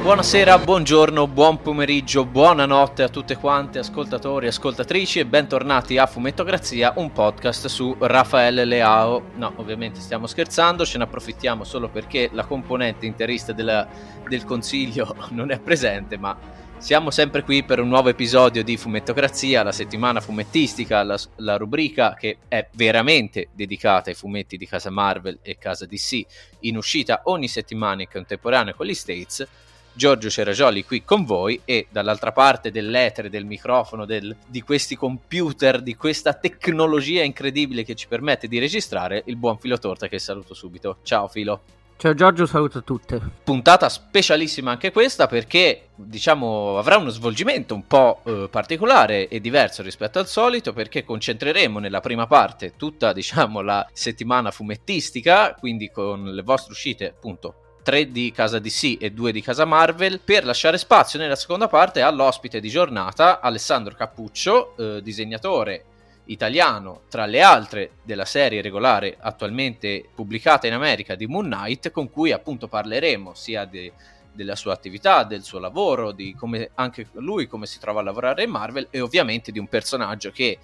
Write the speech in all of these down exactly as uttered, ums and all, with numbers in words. Buonasera, buongiorno, buon pomeriggio, buonanotte a tutte quante ascoltatori e ascoltatrici e bentornati a Fumettocrazia, un podcast su Rafael Leao. No, ovviamente stiamo scherzando, ce ne approfittiamo solo perché la componente interista della, del consiglio non è presente, ma siamo sempre qui per un nuovo episodio di Fumettocrazia, la settimana fumettistica, la, la rubrica che è veramente dedicata ai fumetti di casa Marvel e casa D C, in uscita ogni settimana in contemporanea con gli States. Giorgio Ceragioli qui con voi e dall'altra parte dell'etere, del microfono, del, di questi computer, di questa tecnologia incredibile che ci permette di registrare, il buon Filo Torta, che saluto subito. Ciao Filo. Ciao Giorgio, saluto a tutte. Puntata specialissima anche questa perché, diciamo, avrà uno svolgimento un po' eh, particolare e diverso rispetto al solito, perché concentreremo nella prima parte tutta, diciamo, la settimana fumettistica, quindi con le vostre uscite, appunto, tre di casa D C e due di casa Marvel, per lasciare spazio nella seconda parte all'ospite di giornata Alessandro Cappuccio, eh, disegnatore italiano tra le altre della serie regolare attualmente pubblicata in America di Moon Knight, con cui appunto parleremo sia de, della sua attività, del suo lavoro, di come anche lui come si trova a lavorare in Marvel e ovviamente di un personaggio che,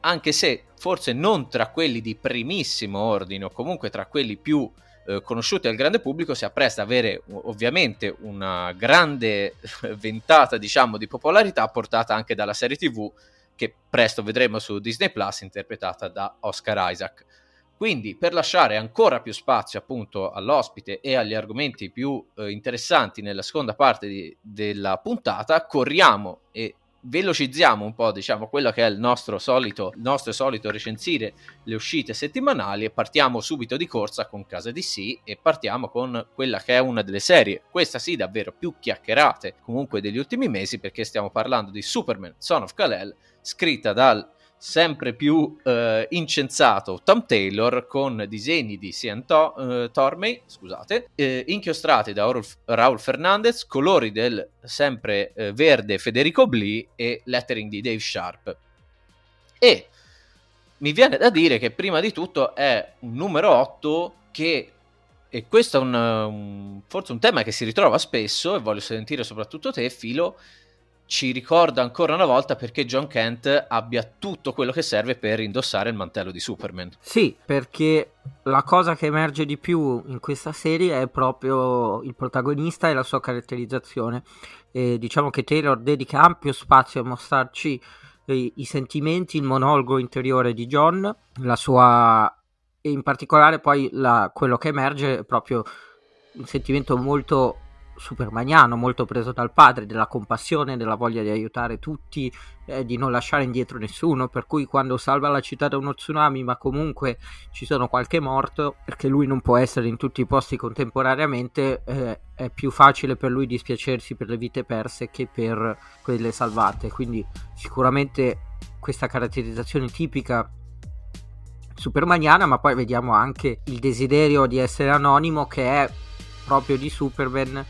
anche se forse non tra quelli di primissimo ordine o comunque tra quelli più conosciuti al grande pubblico, si appresta a avere ovviamente una grande ventata, diciamo, di popolarità portata anche dalla serie tivù che presto vedremo su Disney Plus, interpretata da Oscar Isaac. Quindi, per lasciare ancora più spazio appunto all'ospite e agli argomenti più eh, interessanti nella seconda parte di, della puntata, corriamo e velocizziamo un po', diciamo, quello che è il nostro solito il nostro solito recensire le uscite settimanali, e partiamo subito di corsa con casa D C e partiamo con quella che è una delle serie, questa sì davvero più chiacchierate comunque degli ultimi mesi, perché stiamo parlando di Superman Son of Kal-El, scritta dal sempre più eh, incensato Tom Taylor, con disegni di Sean to- eh, Tormey, scusate, eh, inchiostrati da Orf- Raul Fernandez, colori del sempre eh, verde Federico Blee e lettering di Dave Sharpe. E mi viene da dire che prima di tutto è un numero otto che, e questo è un, un, forse un tema che si ritrova spesso, e voglio sentire soprattutto te Filo, ci ricorda ancora una volta perché John Kent abbia tutto quello che serve per indossare il mantello di Superman. Sì, perché la cosa che emerge di più in questa serie è proprio il protagonista e la sua caratterizzazione. E diciamo che Taylor dedica ampio spazio a mostrarci i, i sentimenti, il monologo interiore di John, la sua, e in particolare poi la, quello che emerge è proprio un sentimento molto supermaniano, molto preso dal padre, della compassione, della voglia di aiutare tutti, eh, di non lasciare indietro nessuno, per cui quando salva la città da uno tsunami ma comunque ci sono qualche morto, perché lui non può essere in tutti i posti contemporaneamente, eh, è più facile per lui dispiacersi per le vite perse che per quelle salvate, quindi sicuramente questa caratterizzazione tipica supermaniana, ma poi vediamo anche il desiderio di essere anonimo che è proprio di Superman,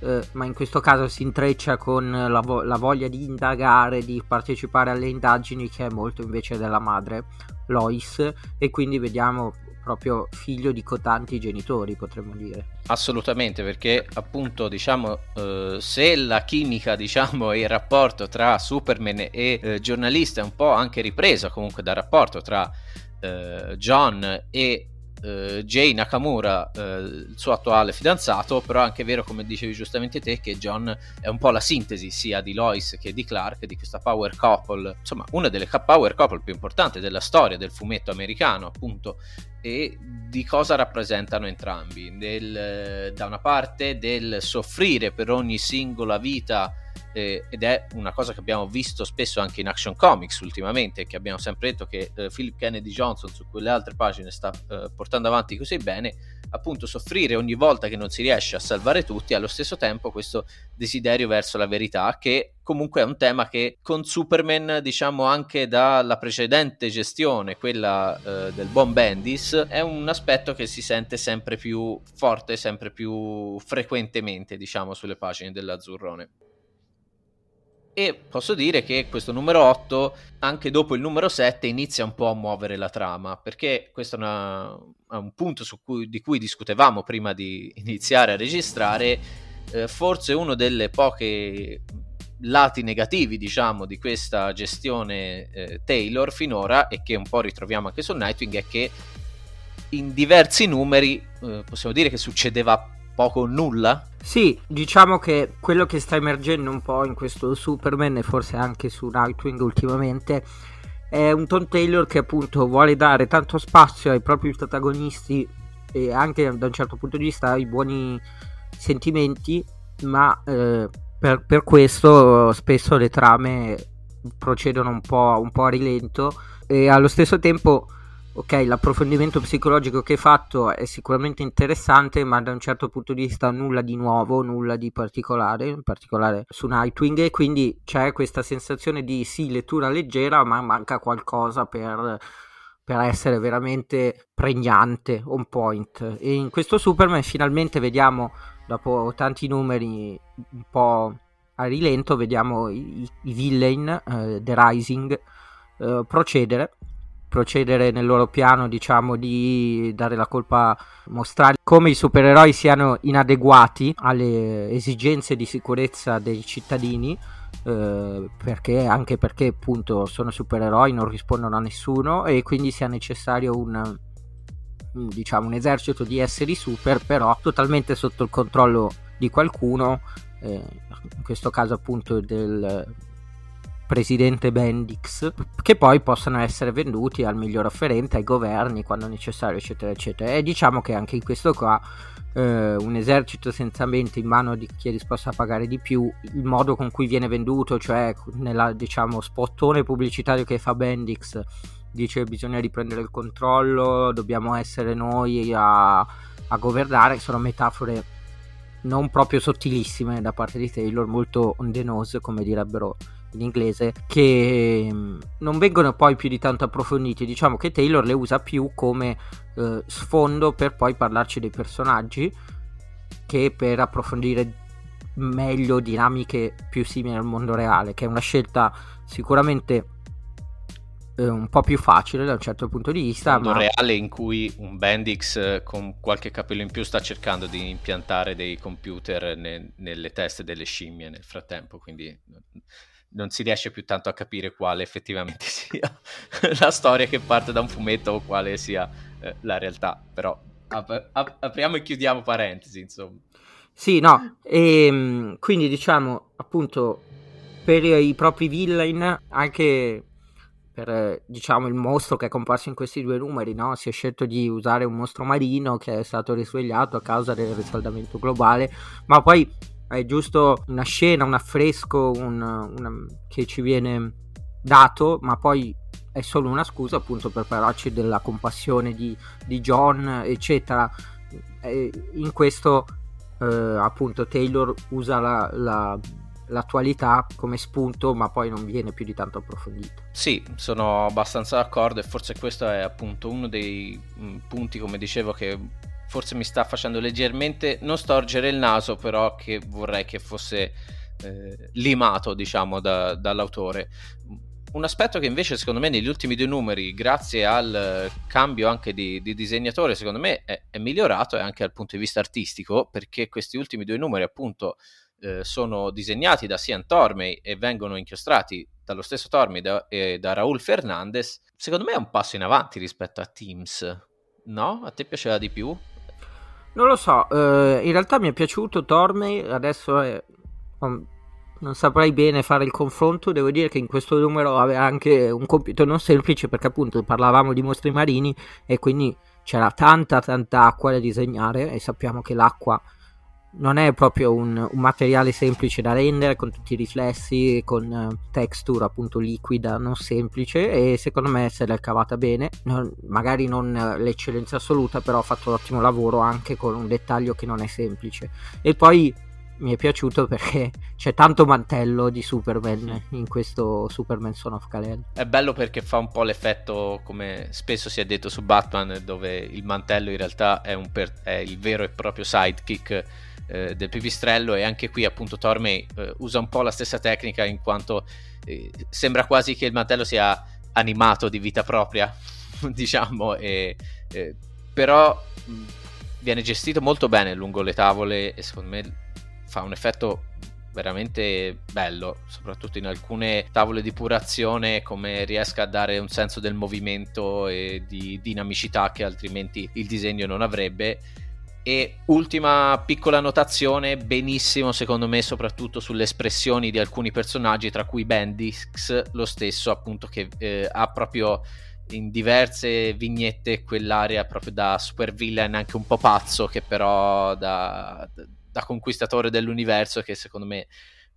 eh, ma in questo caso si intreccia con la, vo- la voglia di indagare, di partecipare alle indagini, che è molto invece della madre Lois, e quindi vediamo proprio figlio di cotanti genitori, potremmo dire. Assolutamente, perché appunto diciamo eh, se la chimica, diciamo, e il rapporto tra Superman e eh, giornalista è un po' anche ripresa comunque dal rapporto tra eh, John e eh, Jay Nakamura, eh, il suo attuale fidanzato, però è anche vero, come dicevi giustamente te, che John è un po' la sintesi sia di Lois che di Clark, di questa power couple, insomma una delle power couple più importanti della storia del fumetto americano, appunto. E di cosa rappresentano entrambi, del, da una parte del soffrire per ogni singola vita, eh, ed è una cosa che abbiamo visto spesso anche in Action Comics ultimamente, che abbiamo sempre detto che eh, Philip Kennedy Johnson su quelle altre pagine sta eh, portando avanti così bene, appunto soffrire ogni volta che non si riesce a salvare tutti, allo stesso tempo questo desiderio verso la verità, che comunque è un tema che con Superman, diciamo anche dalla precedente gestione, quella eh, del buon Bendis, è un aspetto che si sente sempre più forte, sempre più frequentemente, diciamo, sulle pagine dell'Azzurrone. E posso dire che questo numero otto, anche dopo il numero sette, inizia un po' a muovere la trama, perché questo è, una, è un punto su cui, di cui discutevamo prima di iniziare a registrare, eh, forse uno delle poche lati negativi, diciamo, di questa gestione eh, Taylor finora, e che un po' ritroviamo anche su Nightwing, è che in diversi numeri eh, possiamo dire che succedeva poco o nulla. Sì, diciamo che quello che sta emergendo un po' in questo Superman, e forse anche su Nightwing ultimamente, è un Tom Taylor che appunto vuole dare tanto spazio ai propri protagonisti e anche, da un certo punto di vista, ai buoni sentimenti, ma eh, Per, per questo spesso le trame procedono un po', un po' a rilento, e allo stesso tempo, ok, l'approfondimento psicologico che hai fatto è sicuramente interessante, ma da un certo punto di vista nulla di nuovo, nulla di particolare, in particolare su Nightwing, e quindi c'è questa sensazione di sì, lettura leggera, ma manca qualcosa per, per essere veramente pregnante, on point. E in questo Superman finalmente vediamo, dopo tanti numeri un po' a rilento, vediamo i, i villain, eh, The Rising, eh, procedere procedere nel loro piano, diciamo, di dare la colpa, mostrare come i supereroi siano inadeguati alle esigenze di sicurezza dei cittadini, eh, perché anche perché appunto sono supereroi, non rispondono a nessuno, e quindi sia necessario un diciamo un esercito di esseri super, però totalmente sotto il controllo di qualcuno, eh, in questo caso appunto del presidente Bendix, che poi possono essere venduti al miglior offerente, ai governi quando necessario, eccetera eccetera. E diciamo che anche in questo qua eh, un esercito senza mente in mano di chi è disposto a pagare di più, il modo con cui viene venduto, cioè nella, diciamo, spottone pubblicitario che fa Bendix, dice che bisogna riprendere il controllo, dobbiamo essere noi a, a governare, sono metafore non proprio sottilissime da parte di Taylor, molto on the nose, come direbbero in inglese, che non vengono poi più di tanto approfondite. Diciamo che Taylor le usa più come eh, sfondo per poi parlarci dei personaggi, che per approfondire meglio dinamiche più simili al mondo reale, che è una scelta sicuramente un po' più facile da un certo punto di vista, ma reale, in cui un Bendix con qualche capello in più sta cercando di impiantare dei computer ne- nelle teste delle scimmie nel frattempo, quindi non si riesce più tanto a capire quale effettivamente sia la storia che parte da un fumetto o quale sia eh, la realtà. Però ap- ap- apriamo e chiudiamo parentesi, insomma. Sì, no, e quindi diciamo appunto per i propri villain, anche per, diciamo, il mostro che è comparso in questi due numeri, no? Si è scelto di usare un mostro marino che è stato risvegliato a causa del riscaldamento globale, ma poi è giusto una scena, un affresco un, una, che ci viene dato, ma poi è solo una scusa appunto per parlarci della compassione di, di John, eccetera. E in questo eh, appunto Taylor usa la, la l'attualità come spunto, ma poi non viene più di tanto approfondito. Sì, sono abbastanza d'accordo, e forse questo è appunto uno dei punti, come dicevo, che forse mi sta facendo leggermente non storgere il naso, però che vorrei che fosse eh, limato, diciamo, da, dall'autore. Un aspetto che invece secondo me negli ultimi due numeri, grazie al cambio anche di, di disegnatore, secondo me è, è migliorato, è anche dal punto di vista artistico, perché questi ultimi due numeri appunto eh, sono disegnati da Sean Tormey e vengono inchiostrati dallo stesso Tormey da, e da Raul Fernandez. Secondo me è un passo in avanti rispetto a Teams, no? A te piaceva di più? Non lo so, eh, in realtà mi è piaciuto Tormey, adesso è... non saprei bene fare il confronto. Devo dire che in questo numero aveva anche un compito non semplice, perché appunto parlavamo di mostri marini e quindi c'era tanta tanta acqua da disegnare, e sappiamo che l'acqua non è proprio un, un materiale semplice da rendere, con tutti i riflessi, con texture appunto liquida non semplice, e secondo me se l'è cavata bene, non, magari non l'eccellenza assoluta, però ha fatto un ottimo lavoro anche con un dettaglio che non è semplice. E poi mi è piaciuto perché c'è tanto mantello di Superman in questo Superman Son of Kal-El. È bello perché fa un po' l'effetto, come spesso si è detto su Batman, dove il mantello in realtà è, un per- è il vero e proprio sidekick eh, del pipistrello, e anche qui appunto Tormey eh, usa un po' la stessa tecnica, in quanto eh, sembra quasi che il mantello sia animato di vita propria, diciamo, e, eh, però mh, viene gestito molto bene lungo le tavole, e secondo me fa un effetto veramente bello, soprattutto in alcune tavole di purazione, come riesca a dare un senso del movimento e di dinamicità che altrimenti il disegno non avrebbe. E ultima piccola notazione, benissimo secondo me soprattutto sulle espressioni di alcuni personaggi, tra cui Bendis lo stesso, appunto, che eh, ha proprio in diverse vignette quell'area proprio da super villain anche un po' pazzo, che però da... da conquistatore dell'universo, che secondo me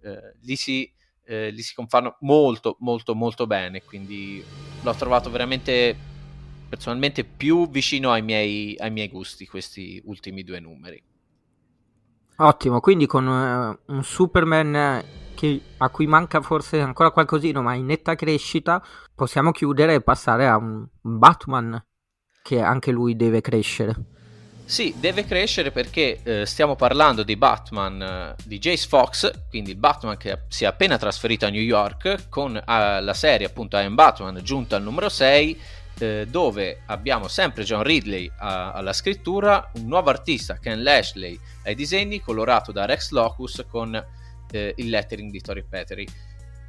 eh, lì si, eh, si confanno molto molto molto bene. Quindi l'ho trovato veramente personalmente più vicino ai miei, ai miei gusti questi ultimi due numeri. Ottimo, quindi con uh, un Superman che, a cui manca forse ancora qualcosino ma in netta crescita, possiamo chiudere e passare a un Batman che anche lui deve crescere. Sì, deve crescere perché eh, stiamo parlando di Batman eh, di Jace Fox, quindi il Batman che si è appena trasferito a New York, con eh, la serie appunto I Am Batman giunta al numero sei, eh, dove abbiamo sempre John Ridley a, alla scrittura, un nuovo artista Ken Lashley ai disegni, colorato da Rex Locus, con eh, il lettering di Tori Peteri.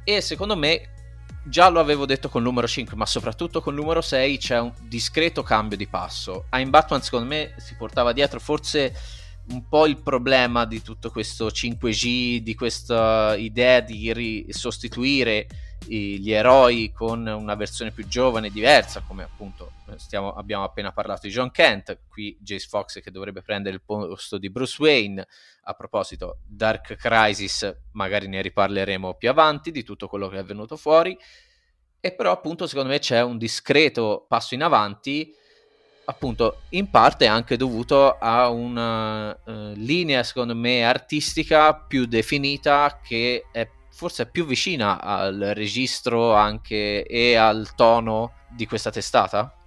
E secondo me, già lo avevo detto col numero cinque, ma soprattutto col numero sei c'è un discreto cambio di passo. I Am Batman secondo me si portava dietro forse un po' il problema di tutto questo cinque G, di questa idea di ri- sostituire i- gli eroi con una versione più giovane e diversa, come appunto stiamo, abbiamo appena parlato di John Kent. Qui Jace Fox che dovrebbe prendere il posto di Bruce Wayne. A proposito, Dark Crisis, magari ne riparleremo più avanti di tutto quello che è venuto fuori. E però appunto secondo me c'è un discreto passo in avanti, appunto in parte anche dovuto a una eh, linea secondo me artistica più definita, che è forse più vicina al registro anche e al tono di questa testata.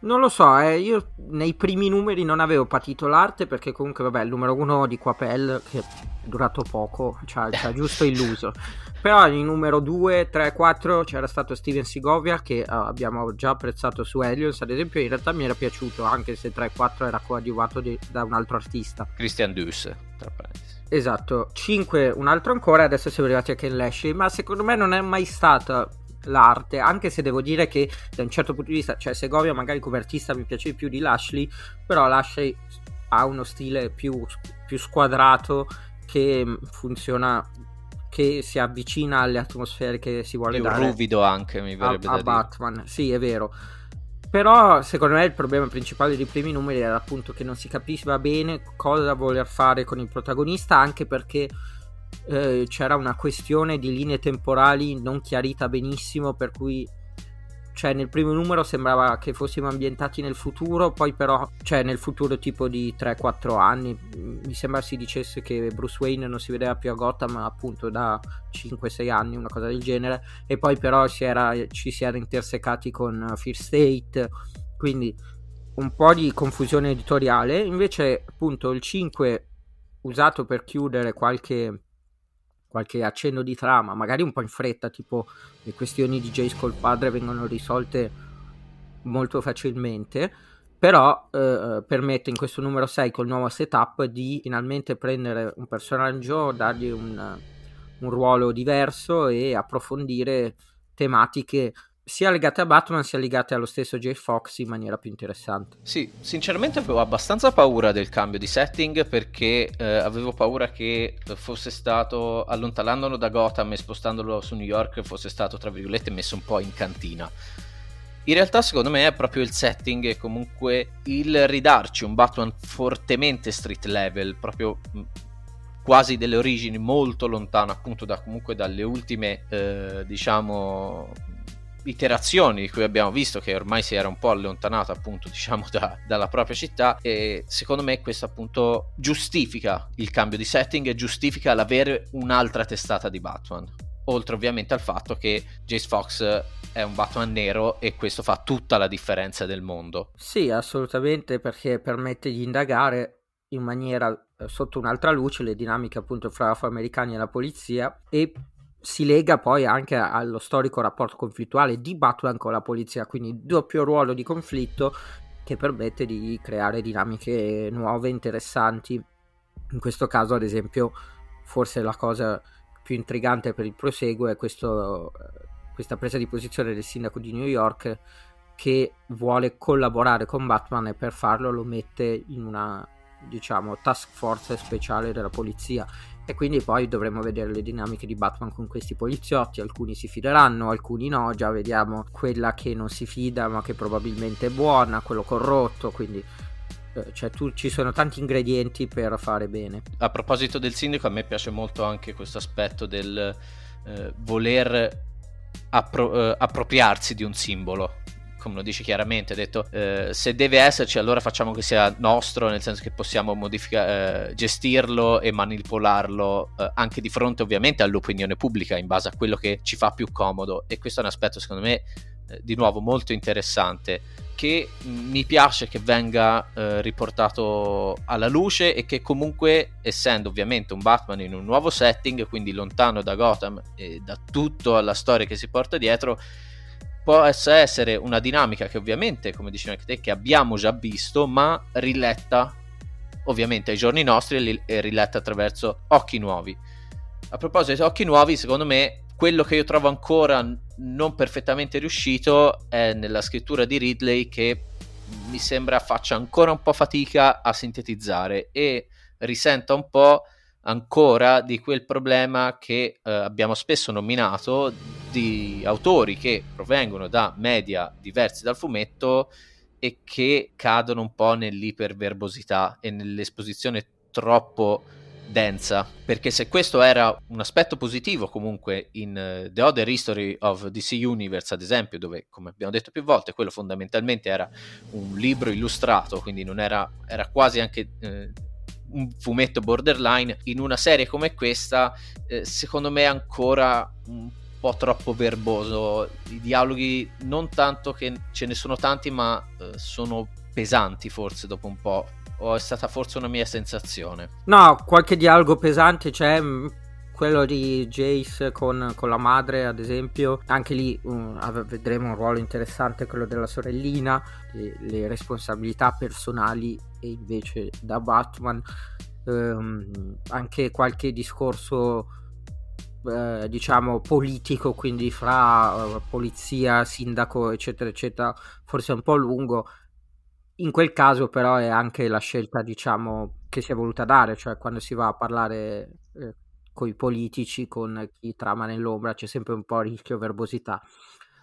Non lo so, eh, io nei primi numeri non avevo patito l'arte, perché comunque vabbè, il numero uno di Quapel, che è durato poco, ci ha giusto illuso. Però il numero due, tre, quattro c'era stato Steven Sigovia, che eh, abbiamo già apprezzato su Aliens ad esempio. In realtà mi era piaciuto, anche se tre quattro era coadiuvato di, da un altro artista, Christian Duce, tra parentesi. Esatto, cinque un altro ancora, adesso siamo arrivati a Ken Lashley, ma secondo me non è mai stata l'arte, anche se devo dire che da un certo punto di vista, cioè Segovia magari come artista mi piace più di Lashley, però Lashley ha uno stile più, più squadrato, che funziona, che si avvicina alle atmosfere che si vuole più dare, più ruvido anche mi verrebbe a, a da Batman dire. Sì, è vero, però secondo me il problema principale dei primi numeri era appunto che non si capiva bene cosa voler fare con il protagonista, anche perché Eh, c'era una questione di linee temporali non chiarita benissimo, per cui cioè nel primo numero sembrava che fossimo ambientati nel futuro, poi però, cioè nel futuro tipo di tre quattro anni, mi sembra si dicesse che Bruce Wayne non si vedeva più a Gotham appunto da cinque sei anni, una cosa del genere, e poi però si era, ci si era intersecati con Fear State, quindi un po' di confusione editoriale. Invece appunto il cinque, usato per chiudere qualche... qualche accenno di trama, magari un po' in fretta, tipo le questioni di Jace col padre vengono risolte molto facilmente, però eh, permette in questo numero sei col nuovo setup di finalmente prendere un personaggio, dargli un, un ruolo diverso e approfondire tematiche sia legate a Batman sia legate allo stesso Jay Fox in maniera più interessante. Sì, sinceramente avevo abbastanza paura del cambio di setting, perché eh, avevo paura che fosse stato, allontanandolo da Gotham e spostandolo su New York, fosse stato tra virgolette messo un po' in cantina. In realtà secondo me è proprio il setting e comunque il ridarci un Batman fortemente street level, proprio quasi delle origini molto lontane appunto da, comunque dalle ultime eh, diciamo iterazioni di cui abbiamo visto, che ormai si era un po' allontanato appunto diciamo da, dalla propria città, e secondo me questo appunto giustifica il cambio di setting e giustifica l'avere un'altra testata di Batman, oltre ovviamente al fatto che Jace Fox è un Batman nero e questo fa tutta la differenza del mondo. Sì, assolutamente, perché permette di indagare in maniera sotto un'altra luce le dinamiche appunto fra afroamericani e la polizia, e si lega poi anche allo storico rapporto conflittuale di Batman con la polizia, quindi doppio ruolo di conflitto che permette di creare dinamiche nuove, interessanti. In questo caso ad esempio forse la cosa più intrigante per il proseguo è questo, questa presa di posizione del sindaco di New York che vuole collaborare con Batman, e per farlo lo mette in una diciamo task force speciale della polizia, e quindi poi dovremo vedere le dinamiche di Batman con questi poliziotti. Alcuni si fideranno, alcuni no, già vediamo quella che non si fida ma che probabilmente è buona, quello corrotto, quindi cioè tu, ci sono tanti ingredienti per fare bene. A proposito del sindaco, a me piace molto anche questo aspetto del eh, voler appro- eh, appropriarsi di un simbolo, come lo dice chiaramente, ha detto eh, se deve esserci allora facciamo che sia nostro, nel senso che possiamo modifica- eh, gestirlo e manipolarlo eh, anche di fronte ovviamente all'opinione pubblica in base a quello che ci fa più comodo, e questo è un aspetto secondo me eh, di nuovo molto interessante, che mi piace che venga eh, riportato alla luce, e che comunque essendo ovviamente un Batman in un nuovo setting, quindi lontano da Gotham e da tutta la storia che si porta dietro, può essere una dinamica che ovviamente, come dicevi anche te, che abbiamo già visto, ma riletta ovviamente ai giorni nostri e riletta attraverso occhi nuovi. A proposito di occhi nuovi, secondo me quello che io trovo ancora non perfettamente riuscito è nella scrittura di Ridley, che mi sembra faccia ancora un po' fatica a sintetizzare e risenta un po' ancora di quel problema che eh, abbiamo spesso nominato di autori che provengono da media diversi dal fumetto e che cadono un po' nell'iperverbosità e nell'esposizione troppo densa, perché se questo era un aspetto positivo comunque in uh, The Other History of D C Universe ad esempio, dove come abbiamo detto più volte quello fondamentalmente era un libro illustrato, quindi non era, era quasi anche eh, un fumetto borderline, in una serie come questa eh, secondo me ancora un po' troppo verboso, i dialoghi non tanto che ce ne sono tanti ma eh, sono pesanti forse dopo un po', o è stata forse una mia sensazione. No, qualche dialogo pesante c'è, cioè quello di Jace con, con la madre ad esempio, anche lì um, vedremo un ruolo interessante, quello della sorellina, le, le responsabilità personali e invece da Batman, um, anche qualche discorso eh, diciamo politico, quindi fra uh, polizia, sindaco eccetera eccetera, forse un po' lungo. In quel caso però è anche la scelta diciamo che si è voluta dare, cioè quando si va a parlare eh, con i politici, con chi trama nell'ombra, c'è sempre un po' rischio verbosità,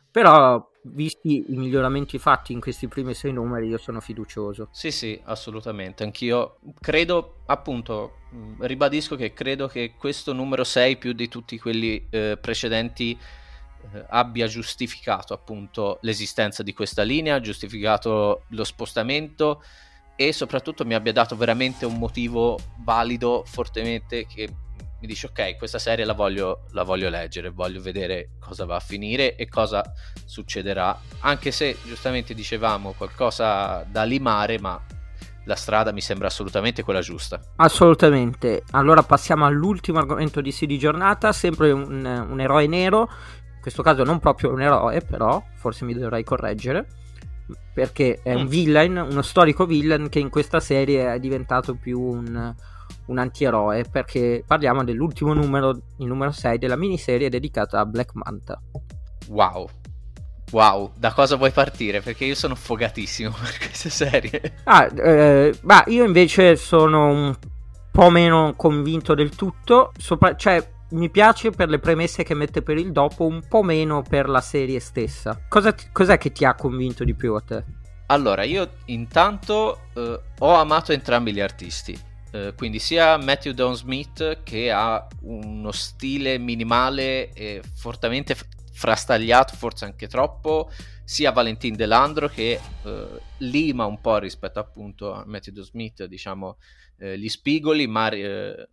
però visti i miglioramenti fatti in questi primi sei numeri io sono fiducioso. Sì sì, assolutamente, anch'io credo, appunto ribadisco che credo che questo numero sei più di tutti quelli eh, precedenti eh, abbia giustificato appunto l'esistenza di questa linea, giustificato lo spostamento e soprattutto mi abbia dato veramente un motivo valido, fortemente, che mi dice ok, questa serie la voglio, la voglio leggere, voglio vedere cosa va a finire e cosa succederà, anche se giustamente dicevamo qualcosa da limare, ma la strada mi sembra assolutamente quella giusta. Assolutamente. Allora passiamo all'ultimo argomento di sì di giornata, sempre un, un eroe nero, in questo caso non proprio un eroe, però forse mi dovrei correggere, perché è un villain, uno storico villain che in questa serie è diventato più un, un antieroe, perché parliamo dell'ultimo numero, il numero sei della miniserie dedicata a Black Manta. Wow. Wow, da cosa vuoi partire? Perché io sono fogatissimo per queste serie. Ah, eh, bah, io invece sono un po' meno convinto del tutto, sopra- cioè mi piace per le premesse che mette per il dopo, un po' meno per la serie stessa. Cosa ti- cos'è che ti ha convinto di più a te? Allora, io intanto eh, ho amato entrambi gli artisti. Uh, quindi sia Matthew Dow Smith, che ha uno stile minimale e fortemente f- frastagliato, forse anche troppo, sia Valentin Delandro, che uh, lima un po' rispetto appunto a Matthew Dow Smith, diciamo, uh, gli spigoli, ma uh,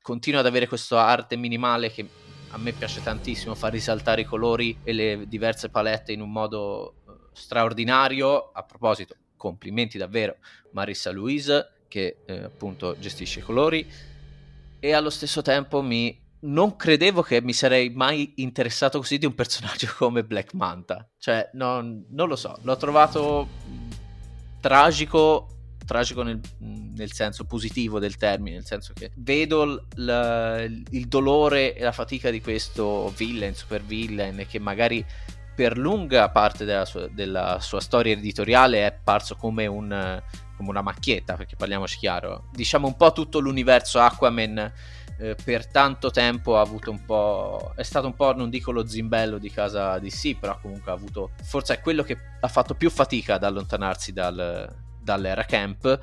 continua ad avere questa arte minimale che a me piace tantissimo, fa risaltare i colori e le diverse palette in un modo uh, straordinario. A proposito, complimenti davvero Marissa Louise, che eh, appunto gestisce i colori, e allo stesso tempo mi non credevo che mi sarei mai interessato così di un personaggio come Black Manta, cioè non, non lo so, l'ho trovato tragico, tragico nel, nel senso positivo del termine, nel senso che vedo l, la, il dolore e la fatica di questo villain, super villain, che magari per lunga parte della sua, della sua storia editoriale è parso come un... come una macchietta, perché parliamoci chiaro, diciamo un po' tutto l'universo Aquaman eh, per tanto tempo ha avuto un po', è stato un po', non dico lo zimbello di casa D C, però comunque ha avuto, forse è quello che ha fatto più fatica ad allontanarsi dal, dall'era camp,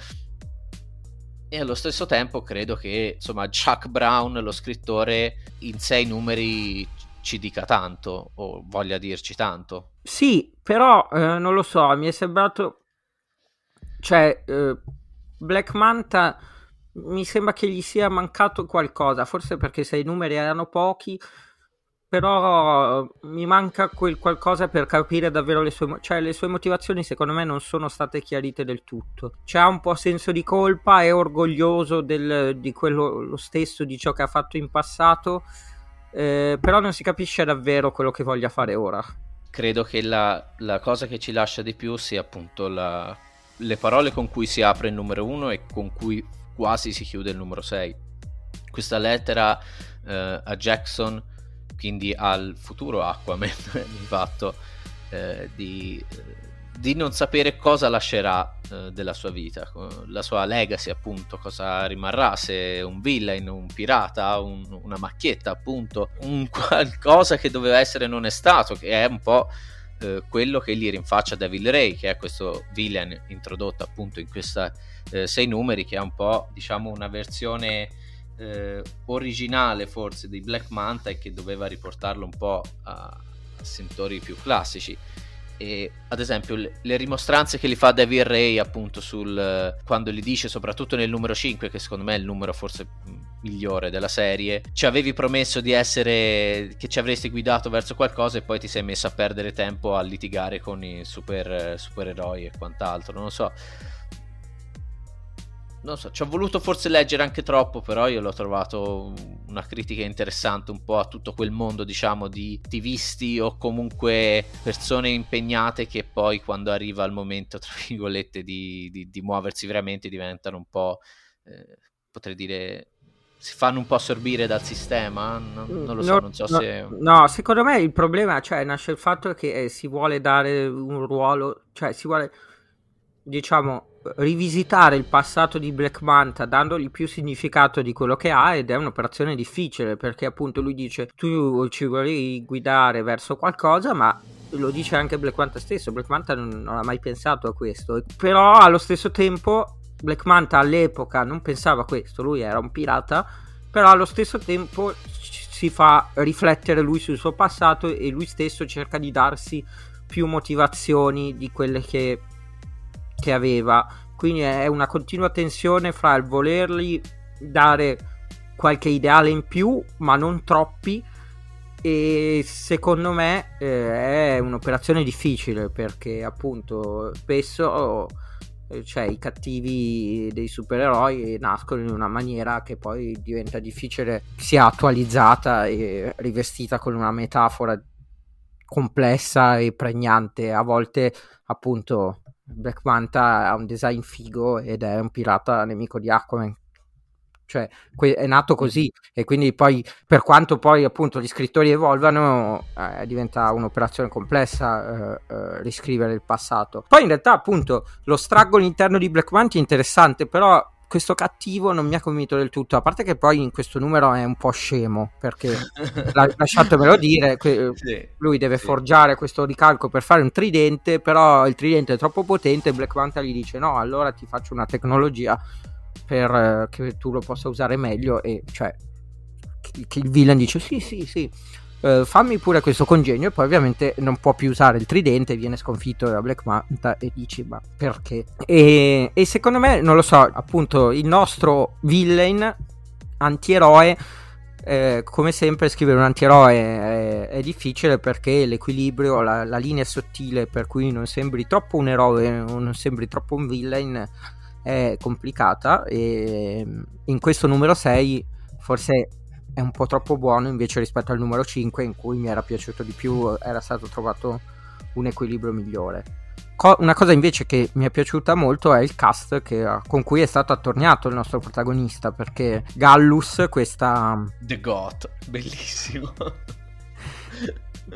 e allo stesso tempo credo che insomma Chuck Brown, lo scrittore, in sei numeri ci dica tanto, o voglia dirci tanto. Sì, però eh, non lo so, mi è sembrato, cioè eh, Black Manta mi sembra che gli sia mancato qualcosa, forse perché se i numeri erano pochi, però eh, mi manca quel qualcosa per capire davvero le sue, cioè le sue motivazioni secondo me non sono state chiarite del tutto. C'è un po' senso di colpa, è orgoglioso del, di quello lo stesso, di ciò che ha fatto in passato, eh, però non si capisce davvero quello che voglia fare ora. Credo che la, la cosa che ci lascia di più sia appunto la le parole con cui si apre il numero uno e con cui quasi si chiude il numero sei. Questa lettera eh, a Jackson, quindi al futuro Aquaman, di fatto, eh, di, di non sapere cosa lascerà eh, della sua vita, la sua legacy appunto, cosa rimarrà, se un villain, un pirata, un, una macchietta appunto, un qualcosa che doveva essere non è stato, che è un po' Eh, quello che gli rinfaccia Devil Ray, che è questo villain introdotto appunto in questa eh, sei numeri, che è un po' diciamo una versione eh, originale forse di Black Manta, e che doveva riportarlo un po' a, a sentori più classici. E ad esempio le, le rimostranze che gli fa Devil Ray appunto sul quando gli dice, soprattutto nel numero cinque, che secondo me è il numero forse migliore della serie, ci avevi promesso di essere, che ci avresti guidato verso qualcosa, e poi ti sei messo a perdere tempo a litigare con i super supereroi e quant'altro. Non lo so, non so, ci ho voluto forse leggere anche troppo, però io l'ho trovato una critica interessante un po' a tutto quel mondo, diciamo, di attivisti o comunque persone impegnate che poi quando arriva il momento, tra virgolette, di, di, di muoversi veramente, diventano un po' eh, potrei dire si fanno un po' assorbire dal sistema. Non, non lo so, no, non so no, se... No, secondo me il problema, cioè, nasce il fatto che eh, si vuole dare un ruolo, cioè si vuole, diciamo, rivisitare il passato di Black Manta dandogli più significato di quello che ha, ed è un'operazione difficile, perché appunto lui dice tu ci volevi guidare verso qualcosa, ma lo dice anche Black Manta stesso, Black Manta non, non ha mai pensato a questo, però allo stesso tempo Black Manta all'epoca non pensava a questo, lui era un pirata, però allo stesso tempo si fa riflettere lui sul suo passato e lui stesso cerca di darsi più motivazioni di quelle che, che aveva. Quindi è una continua tensione fra il volergli dare qualche ideale in più, ma non troppi, e secondo me eh, è un'operazione difficile, perché appunto spesso cioè, i cattivi dei supereroi nascono in una maniera che poi diventa difficile sia attualizzata e rivestita con una metafora complessa e pregnante. A volte appunto Black Manta ha un design figo ed è un pirata nemico di Aquaman, cioè è nato così, e quindi poi, per quanto poi appunto gli scrittori evolvano, eh, diventa un'operazione complessa eh, eh, riscrivere il passato. Poi in realtà appunto lo strago all'interno di Black Manta è interessante, però questo cattivo non mi ha convinto del tutto, a parte che poi in questo numero è un po' scemo, perché la, lasciatemelo dire, que- sì, lui deve sì. forgiare questo ricalco per fare un tridente, però il tridente è troppo potente e Black Manta gli dice no, allora ti faccio una tecnologia per eh, che tu lo possa usare meglio, e cioè che il villain dice sì sì sì eh, fammi pure questo congegno, e poi ovviamente non può più usare il tridente, viene sconfitto da Black Manta e dici ma perché? E, e secondo me non lo so, appunto il nostro villain antieroe, eh, come sempre scrivere un antieroe è, è difficile, perché l'equilibrio, la, la linea è sottile, per cui non sembri troppo un eroe, non sembri troppo un villain, è complicata, e in questo numero sei forse è un po' troppo buono invece rispetto al numero cinque, in cui mi era piaciuto di più, era stato trovato un equilibrio migliore. Co- una cosa invece che mi è piaciuta molto è il cast che, con cui è stato attorniato il nostro protagonista, perché Gallus, questa The God, bellissimo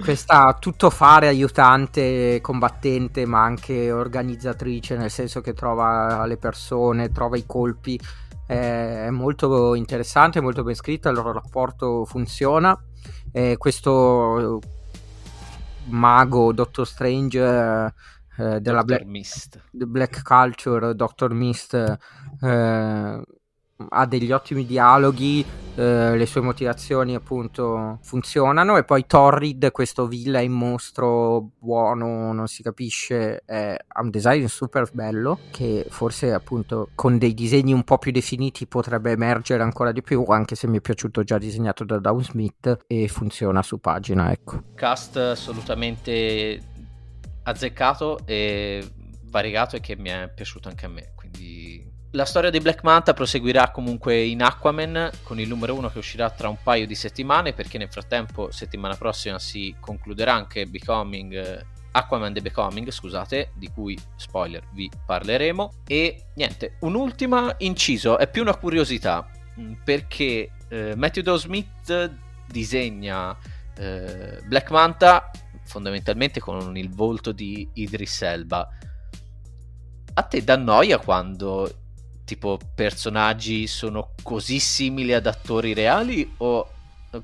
questa tuttofare, aiutante, combattente, ma anche organizzatrice, nel senso che trova le persone, trova i colpi, è molto interessante, molto ben scritta, il loro rapporto funziona. E questo mago, Doctor Strange eh, della Black, Mist. Black Culture, Doctor Mist, eh, ha degli ottimi dialoghi, eh, le sue motivazioni appunto funzionano. E poi Torrid, questo villain mostro buono, non si capisce, è, ha un design super bello, che forse appunto con dei disegni un po' più definiti potrebbe emergere ancora di più, anche se mi è piaciuto già disegnato da Dow Smith e funziona su pagina. Ecco, cast assolutamente azzeccato e variegato, e che mi è piaciuto anche a me, quindi la storia di Black Manta proseguirà comunque in Aquaman, con il numero uno che uscirà tra un paio di settimane, perché nel frattempo settimana prossima si concluderà anche Becoming, Aquaman The Becoming, scusate, di cui, spoiler, vi parleremo. E niente, un'ultima inciso, è più una curiosità, perché eh, Matthew Dow Smith disegna eh, Black Manta fondamentalmente con il volto di Idris Elba. A te dà noia quando tipo personaggi sono così simili ad attori reali? O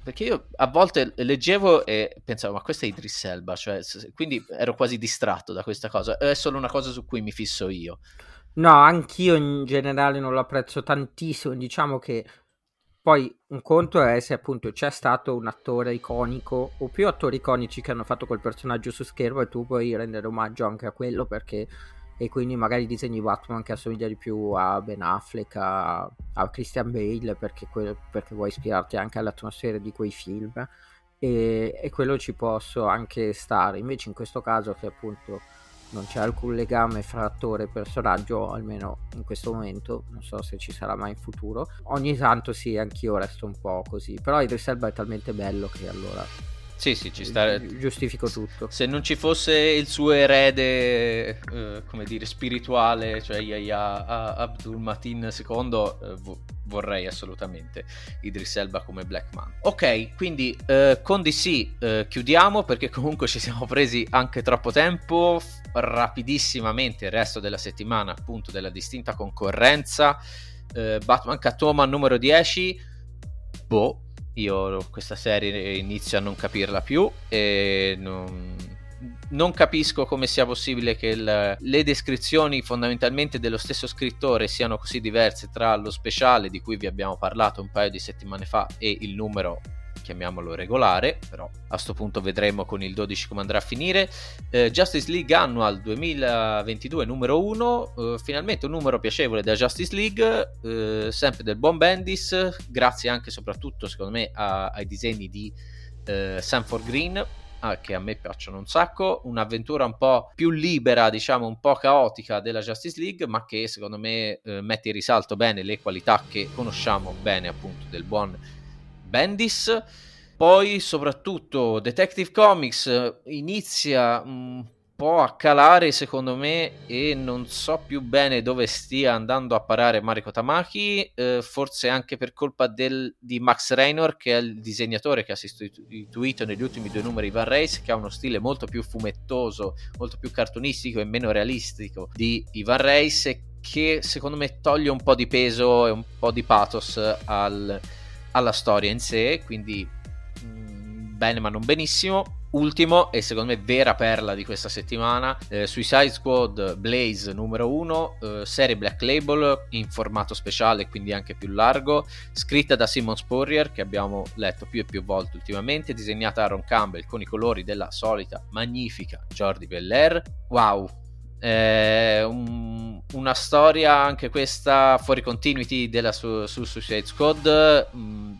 perché io a volte leggevo e pensavo ma questo è Idris Elba, cioè, quindi ero quasi distratto da questa cosa, è solo una cosa su cui mi fisso io. No, anch'io in generale non lo apprezzo tantissimo, diciamo che poi un conto è se appunto c'è stato un attore iconico o più attori iconici che hanno fatto quel personaggio su schermo, e tu puoi rendere omaggio anche a quello, perché e quindi magari disegni Batman che assomiglia di più a Ben Affleck, a, a Christian Bale, perché, que- perché vuoi ispirarti anche all'atmosfera di quei film, e, e quello ci posso anche stare. Invece in questo caso, che appunto non c'è alcun legame fra attore e personaggio, almeno in questo momento, non so se ci sarà mai in futuro, ogni tanto sì, anch'io resto un po' così, però Idris Elba è talmente bello che allora... Sì, sì, ci sta. Giustifico tutto. Se non ci fosse il suo erede, eh, come dire, spirituale, cioè Yahya Abdul Mateen secondo, eh, vo- vorrei assolutamente Idris Elba come Black Man. Ok, quindi eh, con D C eh, chiudiamo, perché comunque ci siamo presi anche troppo tempo. Rapidissimamente il resto della settimana, appunto, della distinta concorrenza. Eh, Batman Catwoman numero dieci. Boh. Io questa serie inizio a non capirla più, e non, non capisco come sia possibile che il, le descrizioni fondamentalmente dello stesso scrittore siano così diverse tra lo speciale, di cui vi abbiamo parlato un paio di settimane fa, e il numero chiamiamolo regolare, però a sto punto vedremo con il dodici come andrà a finire. eh, Justice League Annual duemilaventidue numero uno, eh, finalmente un numero piacevole da Justice League, eh, sempre del buon Bendis, grazie anche e soprattutto secondo me a, ai disegni di eh, Sanford Green, ah, che a me piacciono un sacco. Un'avventura un po' più libera, diciamo un po' caotica della Justice League, ma che secondo me eh, mette in risalto bene le qualità che conosciamo bene appunto del buon Bendis. Poi soprattutto Detective Comics inizia un po' a calare secondo me, e non so più bene dove stia andando a parare Mariko Tamaki, eh, forse anche per colpa del, di Max Reynor, che è il disegnatore che ha sostituito negli ultimi due numeri Ivan Reis, che ha uno stile molto più fumettoso, molto più cartonistico e meno realistico di Ivan Reis, che secondo me toglie un po' di peso e un po' di pathos al, alla storia in sé, quindi bene ma non benissimo. Ultimo e secondo me vera perla di questa settimana, eh, Suicide Squad Blaze numero uno, eh, serie Black Label in formato speciale, quindi anche più largo, scritta da Simon Spurrier, che abbiamo letto più e più volte ultimamente, disegnata da Aaron Campbell con i colori della solita magnifica Jordi Belair. Wow, eh, un, una storia anche questa fuori continuity della su, su Suicide Squad, mh,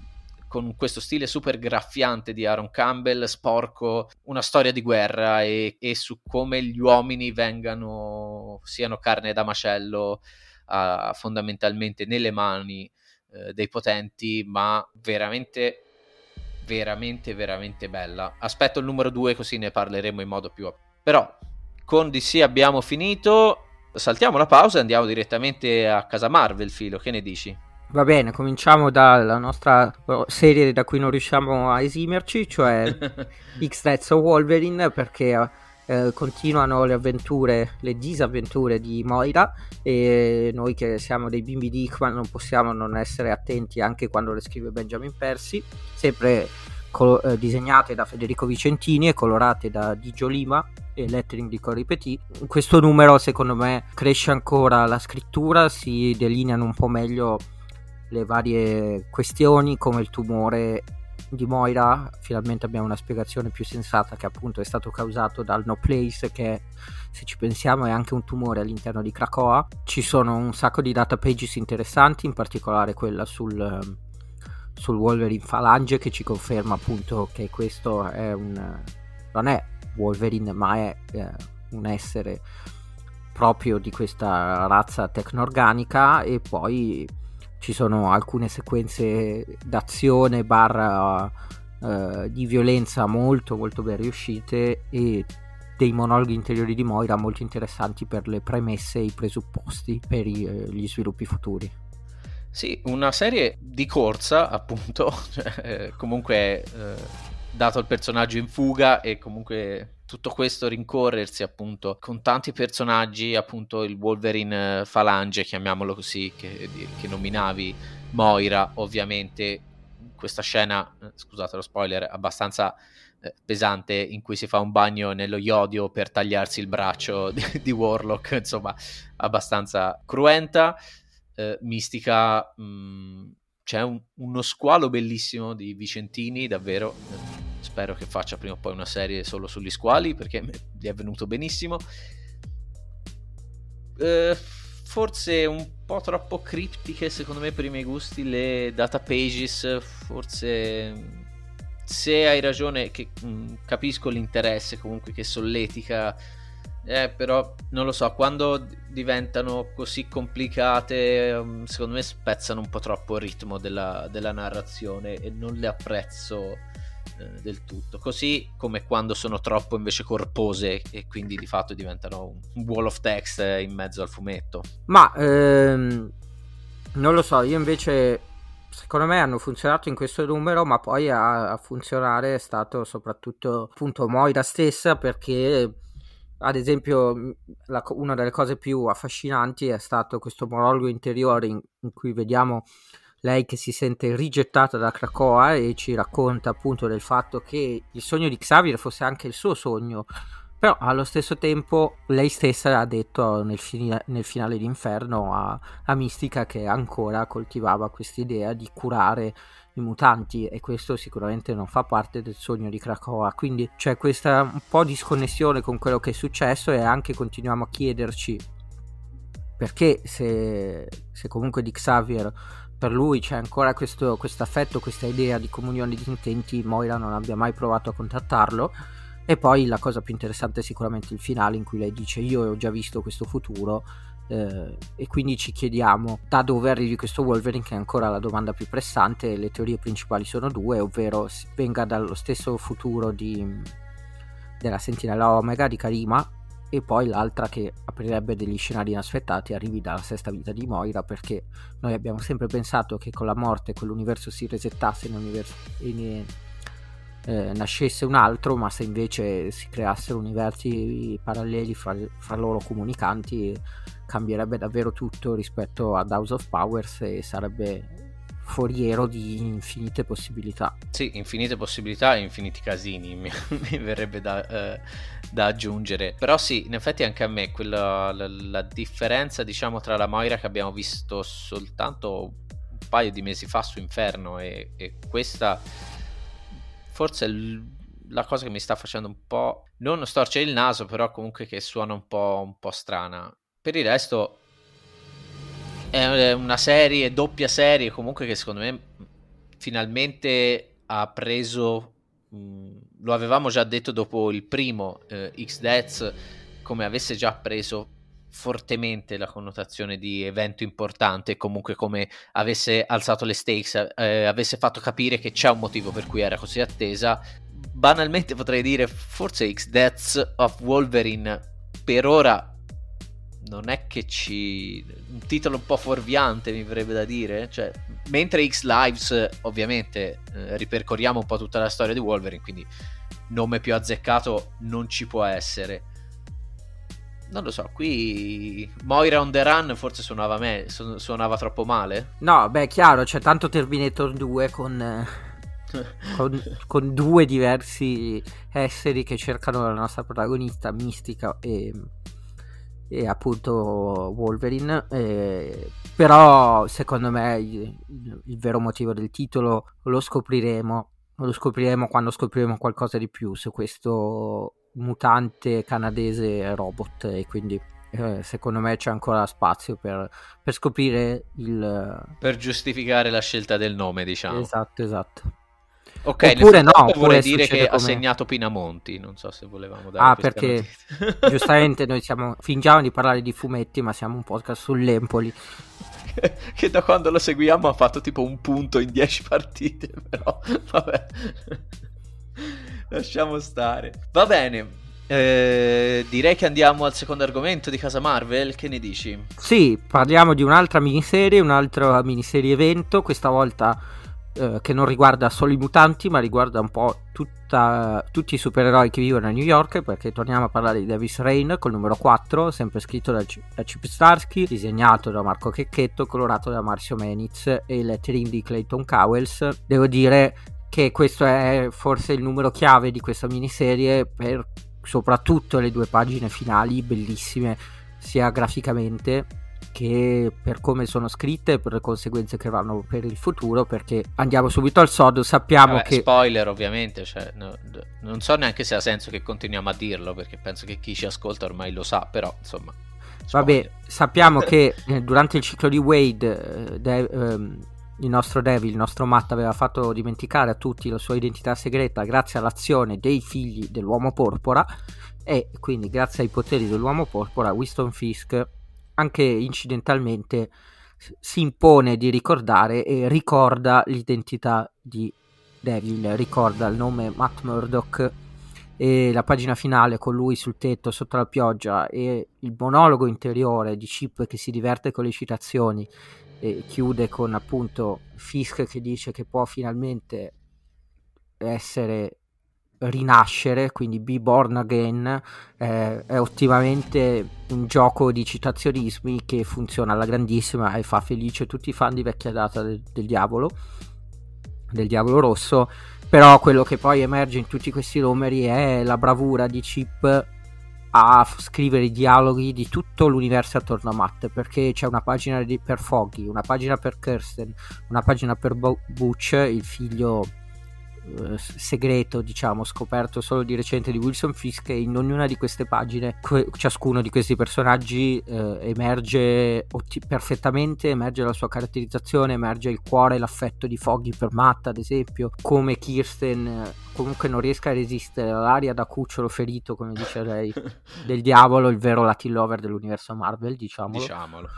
con questo stile super graffiante di Aaron Campbell, sporco, una storia di guerra e, e su come gli uomini vengano, siano carne da macello uh, fondamentalmente nelle mani uh, dei potenti, ma veramente veramente veramente bella. Aspetto il numero due, così ne parleremo in modo più. Però con D C abbiamo finito, saltiamo la pausa e andiamo direttamente a casa Marvel. Filo, che ne dici? Va bene, cominciamo dalla nostra serie da cui non riusciamo a esimerci, cioè X-Tales of Wolverine, perché eh, continuano le avventure, le disavventure di Moira, e noi che siamo dei bimbi di Hickman non possiamo non essere attenti anche quando le scrive Benjamin Percy, sempre col- eh, disegnate da Federico Vicentini e colorate da Digio Lima e lettering di Tori Peteri. Questo numero secondo me cresce ancora la scrittura, si delineano un po' meglio le varie questioni come il tumore di Moira. Finalmente abbiamo una spiegazione più sensata, che appunto è stato causato dal No Place, che se ci pensiamo è anche un tumore all'interno di Krakoa. Ci sono un sacco di data pages interessanti, in particolare quella sul, sul Wolverine Falange, che ci conferma appunto che questo è un, non è Wolverine ma è eh, un essere proprio di questa razza tecno-organica. E poi ci sono alcune sequenze d'azione barra eh, di violenza molto molto ben riuscite, e dei monologhi interiori di Moira molto interessanti per le premesse e i presupposti per i, eh, gli sviluppi futuri. Sì, una serie di corsa appunto, eh, comunque eh, dato il personaggio in fuga e comunque tutto questo rincorrersi appunto con tanti personaggi, appunto il Wolverine Falange, chiamiamolo così, che, che nominavi, Moira ovviamente, questa scena, scusate lo spoiler, abbastanza eh, pesante, in cui si fa un bagno nello iodio per tagliarsi il braccio di, di Warlock, insomma abbastanza cruenta, eh, mistica. Mh, c'è un, uno squalo bellissimo di Vicentini, davvero spero che faccia prima o poi una serie solo sugli squali, perché gli è venuto benissimo. Eh, forse un po' troppo criptiche secondo me per i miei gusti le data pages, forse, se hai ragione che mh, capisco l'interesse comunque che solletica, eh, però non lo so, quando diventano così complicate secondo me spezzano un po' troppo il ritmo della, della narrazione e non le apprezzo del tutto, così come quando sono troppo invece corpose e quindi di fatto diventano un wall of text in mezzo al fumetto. Ma ehm, non lo so, io invece secondo me hanno funzionato in questo numero, ma poi a, a funzionare è stato soprattutto appunto Moira stessa, perché ad esempio la, una delle cose più affascinanti è stato questo monologo interiore in, in cui vediamo lei che si sente rigettata da Krakoa e ci racconta appunto del fatto che il sogno di Xavier fosse anche il suo sogno, Però allo stesso tempo lei stessa ha detto nel, fin- nel finale di Inferno a-, a Mystica che ancora coltivava quest'idea di curare i mutanti, e questo sicuramente non fa parte del sogno di Krakoa. Quindi c'è questa un po' di sconnessione con quello che è successo, e anche continuiamo a chiederci perché se, se comunque di Xavier per lui c'è ancora questo affetto, questa idea di comunione di intenti, Moira non abbia mai provato a contattarlo. E poi la cosa più interessante è sicuramente il finale, in cui lei dice io ho già visto questo futuro, eh, e quindi ci chiediamo da dove arrivi questo Wolverine, che è ancora la domanda più pressante. Le teorie principali sono due, ovvero venga dallo stesso futuro di, della Sentinella Omega di Karima, e poi l'altra che aprirebbe degli scenari inaspettati arrivi dalla sesta vita di Moira, perché noi abbiamo sempre pensato che con la morte quell'universo si resettasse in un universo... In, Eh, nascesse un altro, ma se invece si creassero universi paralleli fra, fra loro comunicanti cambierebbe davvero tutto rispetto ad House of Powers, e sarebbe foriero di infinite possibilità. Sì, infinite possibilità e infiniti casini mi, mi verrebbe da, eh, da aggiungere. Però sì, in effetti anche a me quella, la, la differenza diciamo tra la Moira che abbiamo visto soltanto un paio di mesi fa su Inferno e, e questa... Forse la cosa che mi sta facendo un po'... non storcere il naso, però comunque che suona un po', un po' strana. Per il resto è una serie, doppia serie, comunque che secondo me finalmente ha preso... Mh, lo avevamo già detto dopo il primo eh, X-Deaths, come avesse già preso fortemente la connotazione di evento importante, comunque come avesse alzato le stakes, eh, avesse fatto capire che c'è un motivo per cui era così attesa. Banalmente potrei dire forse X-Deaths of Wolverine per ora non è che ci... un titolo un po' fuorviante mi verrebbe da dire, cioè, mentre X-Lives ovviamente eh, ripercorriamo un po' tutta la storia di Wolverine, quindi nome più azzeccato non ci può essere. Non lo so, qui Moira on the Run forse suonava me, su- suonava troppo male. No, beh, chiaro, c'è tanto Terminator due con, eh, con, con due diversi esseri che cercano la nostra protagonista, Mystica e, e appunto Wolverine. E, però secondo me il, il vero motivo del titolo lo scopriremo, lo scopriremo quando scopriremo qualcosa di più su questo... mutante canadese robot, e quindi eh, secondo me c'è ancora spazio per, per scoprire il... per giustificare la scelta del nome, diciamo. Esatto, esatto. Ok, oppure no, vorrei dire che come... ha segnato Pinamonti, non so se volevamo dare ah perché notizia. Giustamente noi siamo fingiamo di parlare di fumetti, ma siamo un podcast sull'Empoli che da quando lo seguiamo ha fatto tipo un punto in dieci partite, però vabbè lasciamo stare. Va bene, eh, direi che andiamo al secondo argomento di casa Marvel, che ne dici? Sì, parliamo di un'altra miniserie, un'altra miniserie evento, questa volta eh, che non riguarda solo i mutanti, ma riguarda un po' tutta, tutti i supereroi che vivono a New York, perché torniamo a parlare di Davis Reign col numero quattro, sempre scritto da, C- da Chip Zdarsky, disegnato da Marco Checchetto, colorato da Marzio Menitz e lettering di Clayton Cowles. Devo dire che questo è forse il numero chiave di questa miniserie, per soprattutto le due pagine finali, bellissime sia graficamente che per come sono scritte e per le conseguenze che vanno per il futuro, perché andiamo subito al sodo, sappiamo Vabbè, che... spoiler ovviamente, cioè, no, non so neanche se ha senso che continuiamo a dirlo, perché penso che chi ci ascolta ormai lo sa, però insomma... spoiler. Vabbè, sappiamo che eh, durante il ciclo di Wade... Eh, de- ehm, il nostro Devil, il nostro Matt, aveva fatto dimenticare a tutti la sua identità segreta grazie all'azione dei figli dell'Uomo Porpora, e quindi grazie ai poteri dell'Uomo Porpora Winston Fisk anche incidentalmente si impone di ricordare e ricorda l'identità di Devil, ricorda il nome Matt Murdock, e la pagina finale con lui sul tetto sotto la pioggia e il monologo interiore di Chip che si diverte con le citazioni e chiude con appunto Fisk che dice che può finalmente essere rinascere, quindi be born again, eh, è ottimamente un gioco di citazionismi che funziona alla grandissima e fa felice tutti i fan di vecchia data del, del diavolo del diavolo rosso. Però quello che poi emerge in tutti questi numeri è la bravura di Chip a scrivere i dialoghi di tutto l'universo attorno a Matt, perché c'è una pagina di, per Foggy, una pagina per Kirsten, una pagina per Bo- Butch, il figlio eh, segreto, diciamo, scoperto solo di recente di Wilson Fisk, e in ognuna di queste pagine que- ciascuno di questi personaggi eh, emerge otti- perfettamente, emerge la sua caratterizzazione, emerge il cuore e l'affetto di Foggy per Matt, ad esempio, come Kirsten eh, comunque non riesca a resistere all'aria da cucciolo ferito, come dice lei, del diavolo, il vero Latin lover dell'universo Marvel, diciamolo. diciamolo.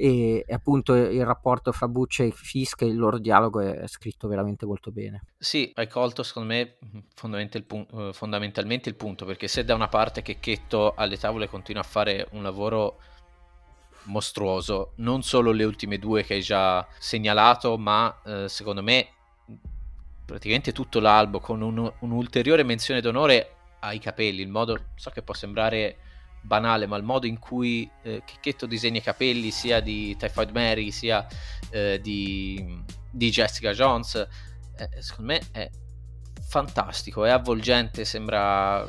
E, e appunto il rapporto fra Butch e Fisk, il loro dialogo è, è scritto veramente molto bene. Sì, hai colto secondo me fondamental pu- fondamentalmente il punto, perché se da una parte Checchetto alle tavole continua a fare un lavoro mostruoso, non solo le ultime due che hai già segnalato, ma eh, secondo me praticamente tutto l'albo, con un, un'ulteriore menzione d'onore ai capelli, il modo, so che può sembrare banale, ma il modo in cui eh, Checchetto disegna i capelli sia di Typhoid Mary sia eh, di, di Jessica Jones eh, secondo me è fantastico, è avvolgente, sembra,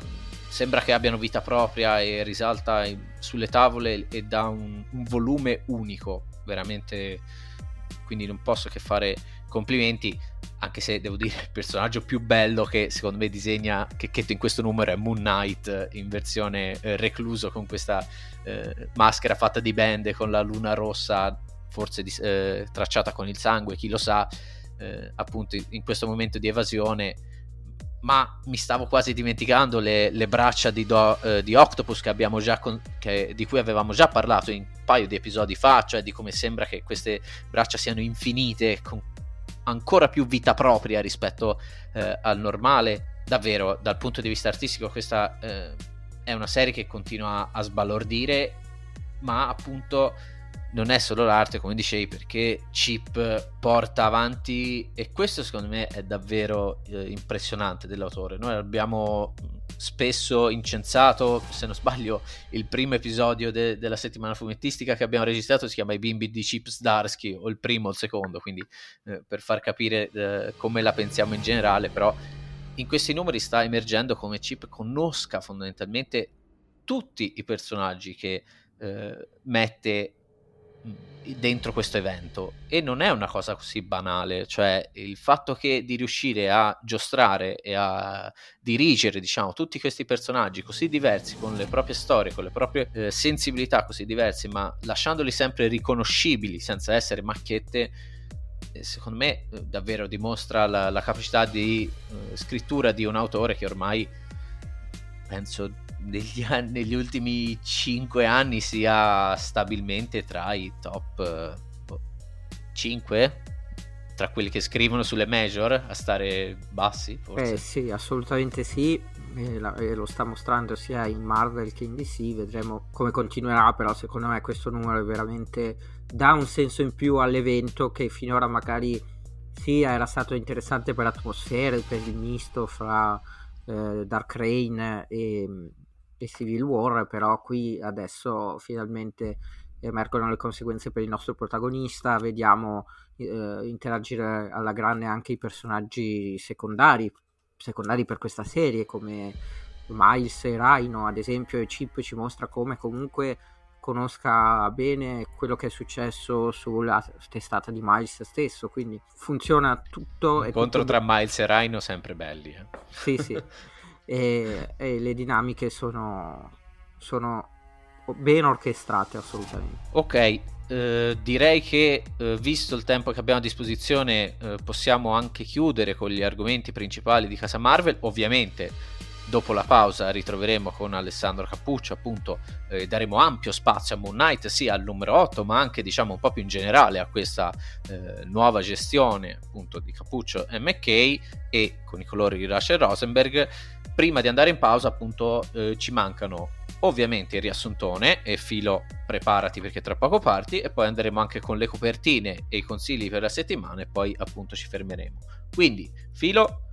sembra che abbiano vita propria e risalta in, sulle tavole e dà un, un volume unico veramente, quindi non posso che fare complimenti, anche se devo dire il personaggio più bello che secondo me disegna Checchetto in questo numero è Moon Knight in versione eh, recluso, con questa eh, maschera fatta di bende con la luna rossa forse di, eh, tracciata con il sangue, chi lo sa, eh, appunto in questo momento di evasione. Ma mi stavo quasi dimenticando le, le braccia di, Do, eh, di Octopus che abbiamo già con, che, di cui avevamo già parlato in un paio di episodi fa, cioè di come sembra che queste braccia siano infinite, con ancora più vita propria rispetto eh, al normale. Davvero dal punto di vista artistico questa eh, è una serie che continua a sbalordire, ma appunto non è solo l'arte come dicevi, perché Chip porta avanti, e questo secondo me è davvero eh, impressionante dell'autore. Noi abbiamo spesso incensato, se non sbaglio il primo episodio de- della settimana fumettistica che abbiamo registrato si chiama I bimbi di Chip Zdarsky, o il primo o il secondo, quindi eh, per far capire eh, come la pensiamo in generale. Però in questi numeri sta emergendo come Chip conosca fondamentalmente tutti i personaggi che eh, mette dentro questo evento, e non è una cosa così banale, cioè il fatto che di riuscire a giostrare e a dirigere, diciamo, tutti questi personaggi così diversi, con le proprie storie, con le proprie eh, sensibilità così diverse, ma lasciandoli sempre riconoscibili senza essere macchiette, secondo me davvero dimostra la, la capacità di eh, scrittura di un autore che ormai penso Negli, anni, negli ultimi cinque anni sia stabilmente tra i top cinque tra quelli che scrivono sulle major, a stare bassi forse. Eh sì, assolutamente sì, e, la, e lo sta mostrando sia in Marvel che in D C. Vedremo come continuerà, però secondo me questo numero è veramente, dà un senso in più all'evento che finora magari sì era stato interessante per l'atmosfera, per il misto fra eh, Dark Reign e e Civil War, però qui adesso finalmente emergono le conseguenze per il nostro protagonista, vediamo eh, interagire alla grande anche i personaggi secondari secondari per questa serie, come Miles e Rhino ad esempio, e Chip ci mostra come comunque conosca bene quello che è successo sulla testata di Miles stesso, quindi funziona tutto. Incontro tutto... tra Miles e Rhino sempre belli eh. sì sì E, e le dinamiche sono, sono ben orchestrate assolutamente. Ok, eh, direi che eh, visto il tempo che abbiamo a disposizione eh, possiamo anche chiudere con gli argomenti principali di Casa Marvel. Ovviamente dopo la pausa ritroveremo con Alessandro Cappuccio, appunto eh, daremo ampio spazio a Moon Knight, sia al numero otto ma anche diciamo un po' più in generale a questa eh, nuova gestione appunto di Cappuccio e McKay, e con i colori di Rachel Rosenberg. Prima di andare in pausa appunto eh, ci mancano ovviamente il riassuntone, e Filo preparati perché tra poco parti, e poi andremo anche con le copertine e i consigli per la settimana, e poi appunto ci fermeremo. Quindi Filo,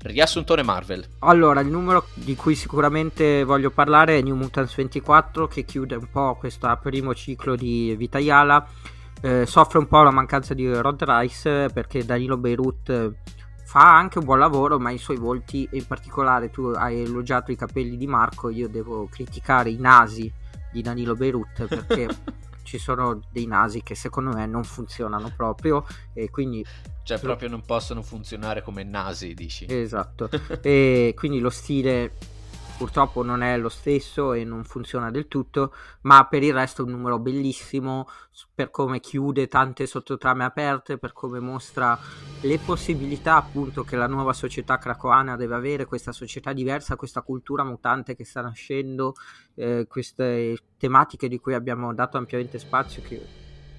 riassuntone Marvel. Allora, il numero di cui sicuramente voglio parlare è New Mutants ventiquattro, che chiude un po' questo primo ciclo di Vita Ayala. Eh, soffre un po' la mancanza di Rod Reiss perché Danilo Beirut fa anche un buon lavoro, ma i suoi volti, in particolare tu hai elogiato i capelli di Marco, io devo criticare i nasi di Danilo Beirut, perché ci sono dei nasi che secondo me non funzionano proprio, e quindi cioè proprio non possono funzionare come nasi, dici? Esatto. E quindi lo stile purtroppo non è lo stesso e non funziona del tutto, ma per il resto è un numero bellissimo per come chiude tante sottotrame aperte, per come mostra le possibilità appunto che la nuova società cracoana deve avere, questa società diversa, questa cultura mutante che sta nascendo, eh, queste tematiche di cui abbiamo dato ampiamente spazio, che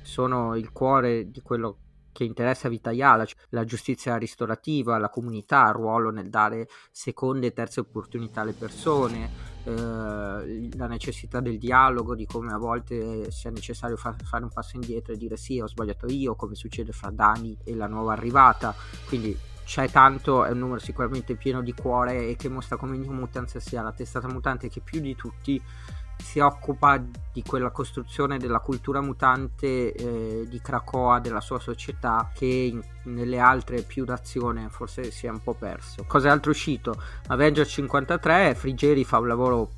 sono il cuore di quello che interessa a Vita Ayala, cioè la giustizia ristorativa, la comunità, il ruolo nel dare seconde e terze opportunità alle persone, eh, la necessità del dialogo, di come a volte sia necessario fa- fare un passo indietro e dire sì, ho sbagliato io, come succede fra Dani e la nuova arrivata. Quindi c'è tanto, è un numero sicuramente pieno di cuore e che mostra come New Mutants sia la testata mutante che più di tutti si occupa di quella costruzione della cultura mutante, eh, di Krakoa, della sua società, che in, nelle altre più d'azione forse si è un po' perso. Cos'altro uscito? Avengers cinquantatré, Frigieri fa un lavoro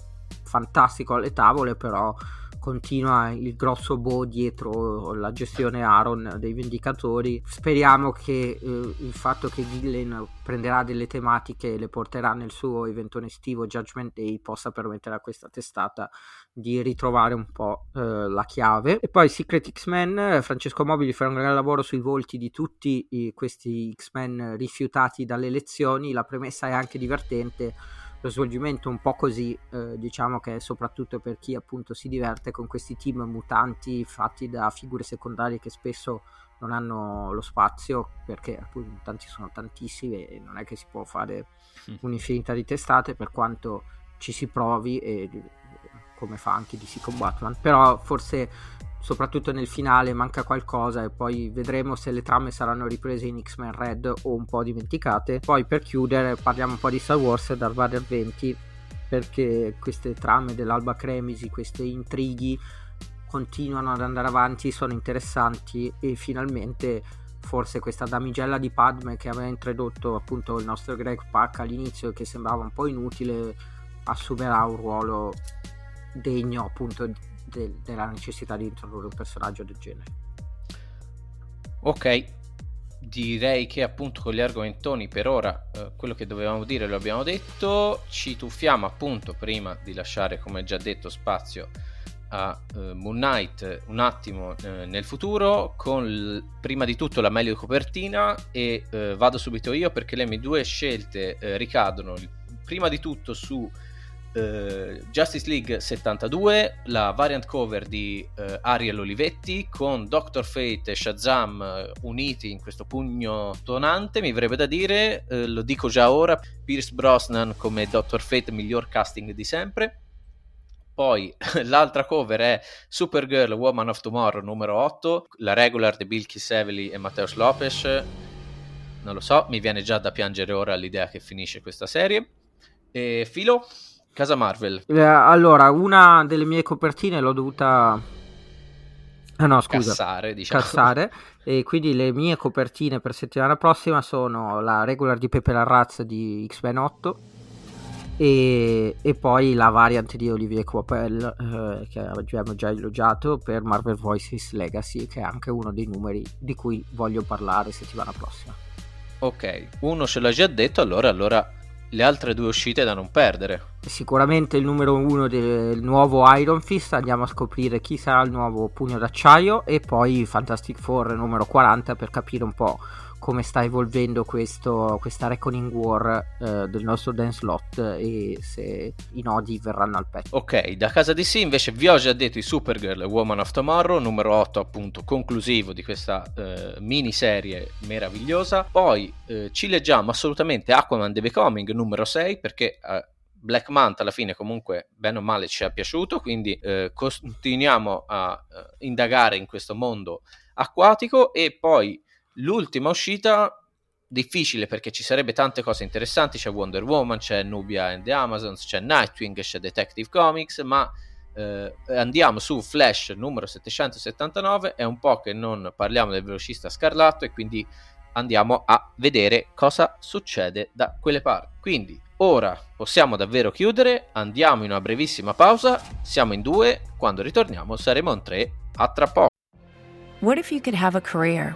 fantastico alle tavole, però continua il grosso boh dietro la gestione Aaron dei Vendicatori. Speriamo che eh, il fatto che Gillen prenderà delle tematiche e le porterà nel suo evento estivo Judgment Day possa permettere a questa testata di ritrovare un po' eh, la chiave. E poi Secret X-Men, Francesco Mobili farà un gran lavoro sui volti di tutti i, questi X-Men rifiutati dalle elezioni. La premessa è anche divertente, lo svolgimento un po' così, eh, diciamo che è soprattutto per chi appunto si diverte con questi team mutanti fatti da figure secondarie che spesso non hanno lo spazio, perché appunto i mutanti sono tantissimi e non è che si può fare un'infinità di testate per quanto ci si provi, e come fa anche D C con Batman, però forse soprattutto nel finale manca qualcosa, e poi vedremo se le trame saranno riprese in X-Men Red o un po' dimenticate. Poi per chiudere parliamo un po' di Star Wars Darth Vader venti, perché queste trame dell'Alba Cremisi, queste intrighi continuano ad andare avanti, sono interessanti, e finalmente forse questa damigella di Padme che aveva introdotto appunto il nostro Greg Pak all'inizio, che sembrava un po' inutile, assumerà un ruolo degno appunto di della necessità di introdurre un personaggio del genere. Ok, direi che appunto con gli argomentoni per ora eh, quello che dovevamo dire lo abbiamo detto. Ci tuffiamo appunto, prima di lasciare come già detto spazio a eh, Moon Knight un attimo eh, nel futuro, con l- prima di tutto la meglio copertina, e eh, vado subito io perché le mie due scelte eh, ricadono prima di tutto su Uh, Justice League settantadue, la variant cover di uh, Ariel Olivetti con Doctor Fate e Shazam uh, uniti in questo pugno tonante, mi verrebbe da dire, uh, lo dico già ora, Pierce Brosnan come Doctor Fate, miglior casting di sempre. Poi l'altra cover è Supergirl Woman of Tomorrow numero otto, la regular di Bill Kisevely e Mateusz Lopez. Non lo so, mi viene già da piangere ora l'idea che finisce questa serie. E Filo? Casa Marvel. Eh, allora, una delle mie copertine l'ho dovuta ah, no, scusa. cassare, diciamo. cassare, e quindi le mie copertine per settimana prossima sono la regular di Pepe Larraz di X-Men otto e, e poi la variant di Olivier Coipel, eh, che abbiamo già elogiato, per Marvel Voices Legacy, che è anche uno dei numeri di cui voglio parlare settimana prossima. Ok, uno ce l'ha già detto, allora allora le altre due uscite da non perdere. Sicuramente il numero uno del nuovo Iron Fist, andiamo a scoprire chi sarà il nuovo Pugno d'Acciaio, e poi Fantastic Four numero quaranta per capire un po' come sta evolvendo questo, questa Reckoning War eh, del nostro Dan Slott, e se i nodi verranno al petto. Ok, da casa D C invece vi ho già detto i Supergirl Woman of Tomorrow numero otto, appunto conclusivo di questa eh, miniserie meravigliosa. Poi eh, ci leggiamo assolutamente Aquaman The Becoming numero sei, perché eh, Black Manta alla fine comunque bene o male ci è piaciuto, quindi eh, continuiamo a eh, indagare in questo mondo acquatico. E poi l'ultima uscita difficile, perché ci sarebbe tante cose interessanti, c'è Wonder Woman, c'è Nubia and the Amazons, c'è Nightwing, c'è Detective Comics, ma eh, andiamo su Flash numero settecentosettantanove, è un po' che non parliamo del velocista scarlatto, e quindi andiamo a vedere cosa succede da quelle parti. Quindi ora possiamo davvero chiudere, andiamo in una brevissima pausa, siamo in due, quando ritorniamo saremo in tre, a tra poco. What if you could have a career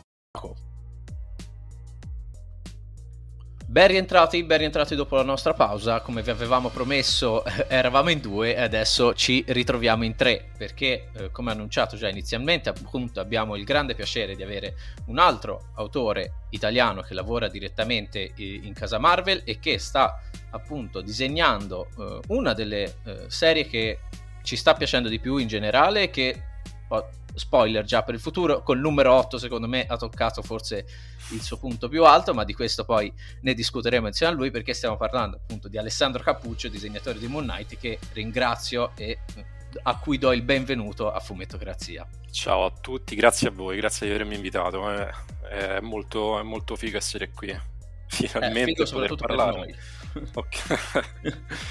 Ben rientrati, ben rientrati dopo la nostra pausa. Come vi avevamo promesso, eravamo in due e adesso ci ritroviamo in tre, perché eh, come annunciato già inizialmente, appunto, abbiamo il grande piacere di avere un altro autore italiano che lavora direttamente eh, in casa Marvel e che sta appunto disegnando eh, una delle eh, serie che ci sta piacendo di più in generale, che oh, spoiler già per il futuro, col numero otto secondo me ha toccato forse il suo punto più alto, ma di questo poi ne discuteremo insieme a lui, perché stiamo parlando appunto di Alessandro Cappuccio, disegnatore di Moon Knight, che ringrazio e a cui do il benvenuto a Fumettocrazia. Ciao a tutti, grazie a voi, grazie di avermi invitato, è, è, molto, è molto figo essere qui, finalmente eh, poter parlare. Per ok.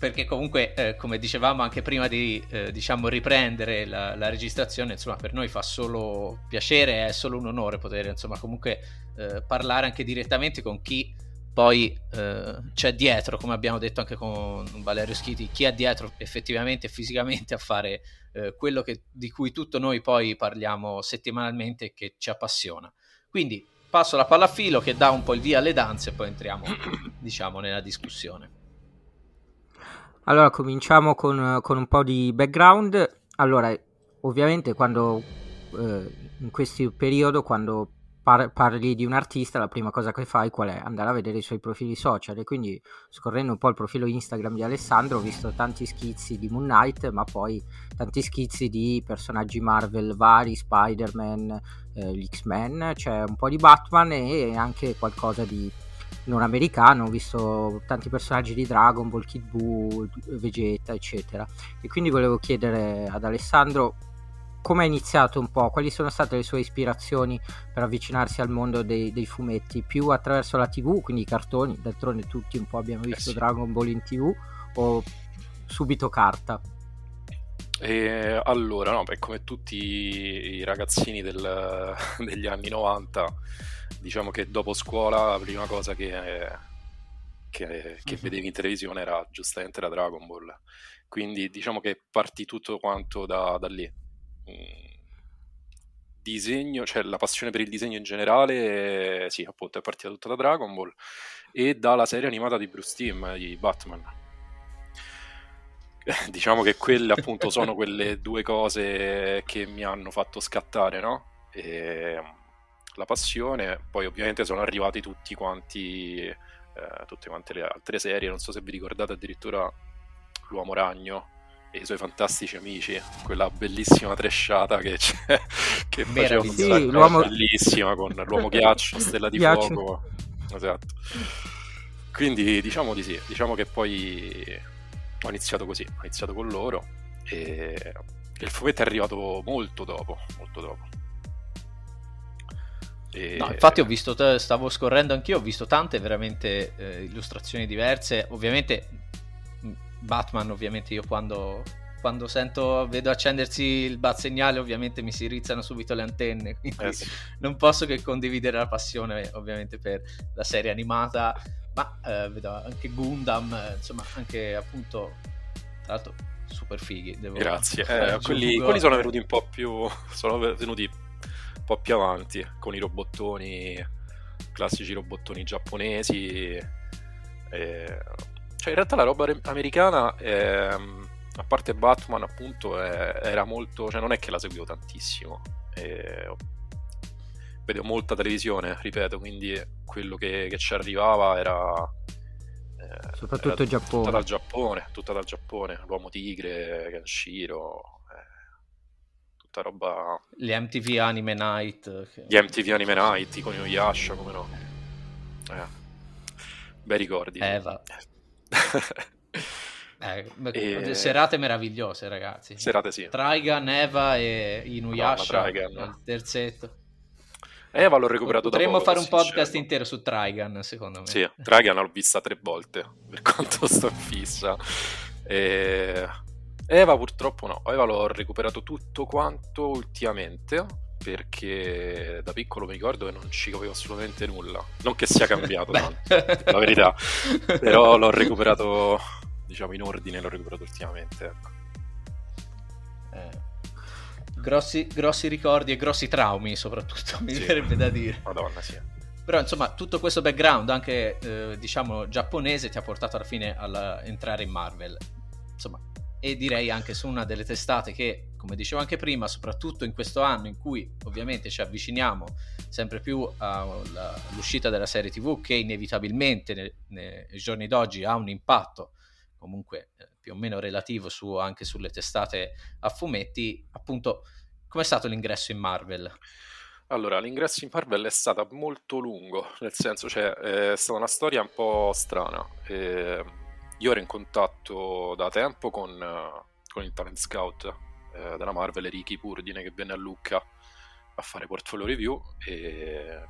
Perché comunque, eh, come dicevamo anche prima di eh, diciamo riprendere la, la registrazione, insomma, per noi fa solo piacere, è solo un onore poter, insomma, comunque eh, parlare anche direttamente con chi poi eh, c'è dietro, come abbiamo detto anche con Valerio Schiti, chi è dietro effettivamente e fisicamente a fare eh, quello che, di cui tutto noi poi parliamo settimanalmente e che ci appassiona. Quindi passo la palla a Filo, che dà un po' il via alle danze, e poi entriamo, diciamo, nella discussione. Allora, cominciamo con, con un po' di background. Allora, ovviamente quando eh, in questo periodo, quando par- parli di un artista, la prima cosa che fai qual è? Andare a vedere i suoi profili social, e quindi scorrendo un po' il profilo Instagram di Alessandro ho visto tanti schizzi di Moon Knight, ma poi tanti schizzi di personaggi Marvel vari, Spider-Man, eh, gli X-Men, c'è un po' di Batman e anche qualcosa di non americano, ho visto tanti personaggi di Dragon Ball, Kid Buu, Vegeta, eccetera. E quindi volevo chiedere ad Alessandro come è iniziato un po', quali sono state le sue ispirazioni per avvicinarsi al mondo dei, dei fumetti, più attraverso la tivù, quindi i cartoni, d'altronde tutti un po' abbiamo visto eh sì. Dragon Ball in tivù, o subito carta? E allora, no, beh, come tutti i ragazzini del, degli anni novanta, diciamo che dopo scuola la prima cosa che, che, che vedevi in televisione era giustamente la Dragon Ball, quindi diciamo che partì tutto quanto da, da lì. Disegno, cioè la passione per il disegno in generale, sì, appunto è partita tutta da Dragon Ball e dalla serie animata di Bruce Timm, di Batman. Diciamo che quelle appunto sono quelle due cose che mi hanno fatto scattare, no? E la passione, poi ovviamente sono arrivati tutti quanti, eh, tutte quante le altre serie, non so se vi ricordate addirittura l'Uomo Ragno e i suoi fantastici amici, quella bellissima tresciata che c'è, che faceva sì, l'uomo... bellissima con l'Uomo Ghiaccio, Stella di Ghiaccio. Fuoco, esatto. Quindi diciamo di sì, diciamo che poi... ho iniziato così, ho iniziato con loro e il fumetto è arrivato molto dopo, molto dopo. E... No, infatti ho visto, stavo scorrendo anch'io, ho visto tante veramente eh, illustrazioni diverse, ovviamente Batman, ovviamente io quando, quando sento, vedo accendersi il bat-segnale ovviamente mi si rizzano subito le antenne, quindi eh sì. non posso che condividere la passione ovviamente per la serie animata. Ma eh, vedo anche Gundam, eh, insomma, anche appunto, tra l'altro super fighi, devo grazie, eh, quelli, quelli sono venuti un po' più sono venuti un po' più avanti con i robottoni classici robottoni giapponesi. Eh, cioè in realtà la roba americana, eh, a parte Batman appunto, eh, era molto, cioè non è che la seguivo tantissimo, eh, vedevo molta televisione, ripeto, quindi quello che, che ci arrivava era eh, soprattutto era Giappone. Tutta dal Giappone, tutta dal Giappone, l'Uomo Tigre, Kenshiro, eh, tutta roba, le M T V Anime Night, che... gli M T V Anime Night, i Koniuyasha, come no, eh. Beh, ricordi, eh, va. eh, e... serate meravigliose, ragazzi. Serate, sì. Trigun, Eva e Inuyasha, no, il terzetto. Eva l'ho recuperato Potremmo da poco, fare un podcast intero su Trigun, secondo me. Sì, Trigun l'ho vista tre volte, per quanto sto fissa. E... Eva purtroppo no, Eva l'ho recuperato tutto quanto ultimamente, perché da piccolo mi ricordo che non ci capivo assolutamente nulla, non che sia cambiato tanto, la verità, però l'ho recuperato, diciamo, in ordine, l'ho recuperato ultimamente, ecco. eh. grossi, grossi ricordi e grossi traumi soprattutto, mi sì. verrebbe da dire, madonna, sì. Però insomma tutto questo background anche eh, diciamo giapponese ti ha portato alla fine a entrare in Marvel, insomma, e direi anche su una delle testate che, come dicevo anche prima, soprattutto in questo anno in cui ovviamente ci avviciniamo sempre più all'uscita della serie tivù, che inevitabilmente nei, nei giorni d'oggi ha un impatto comunque più o meno relativo su, anche sulle testate a fumetti, appunto, com'è stato l'ingresso in Marvel? Allora, l'ingresso in Marvel è stato molto lungo, nel senso, cioè, è stata una storia un po' strana. Eh, io ero in contatto da tempo con, con il talent scout della Marvel, Ricky Purdine, che venne a Lucca a fare portfolio review, e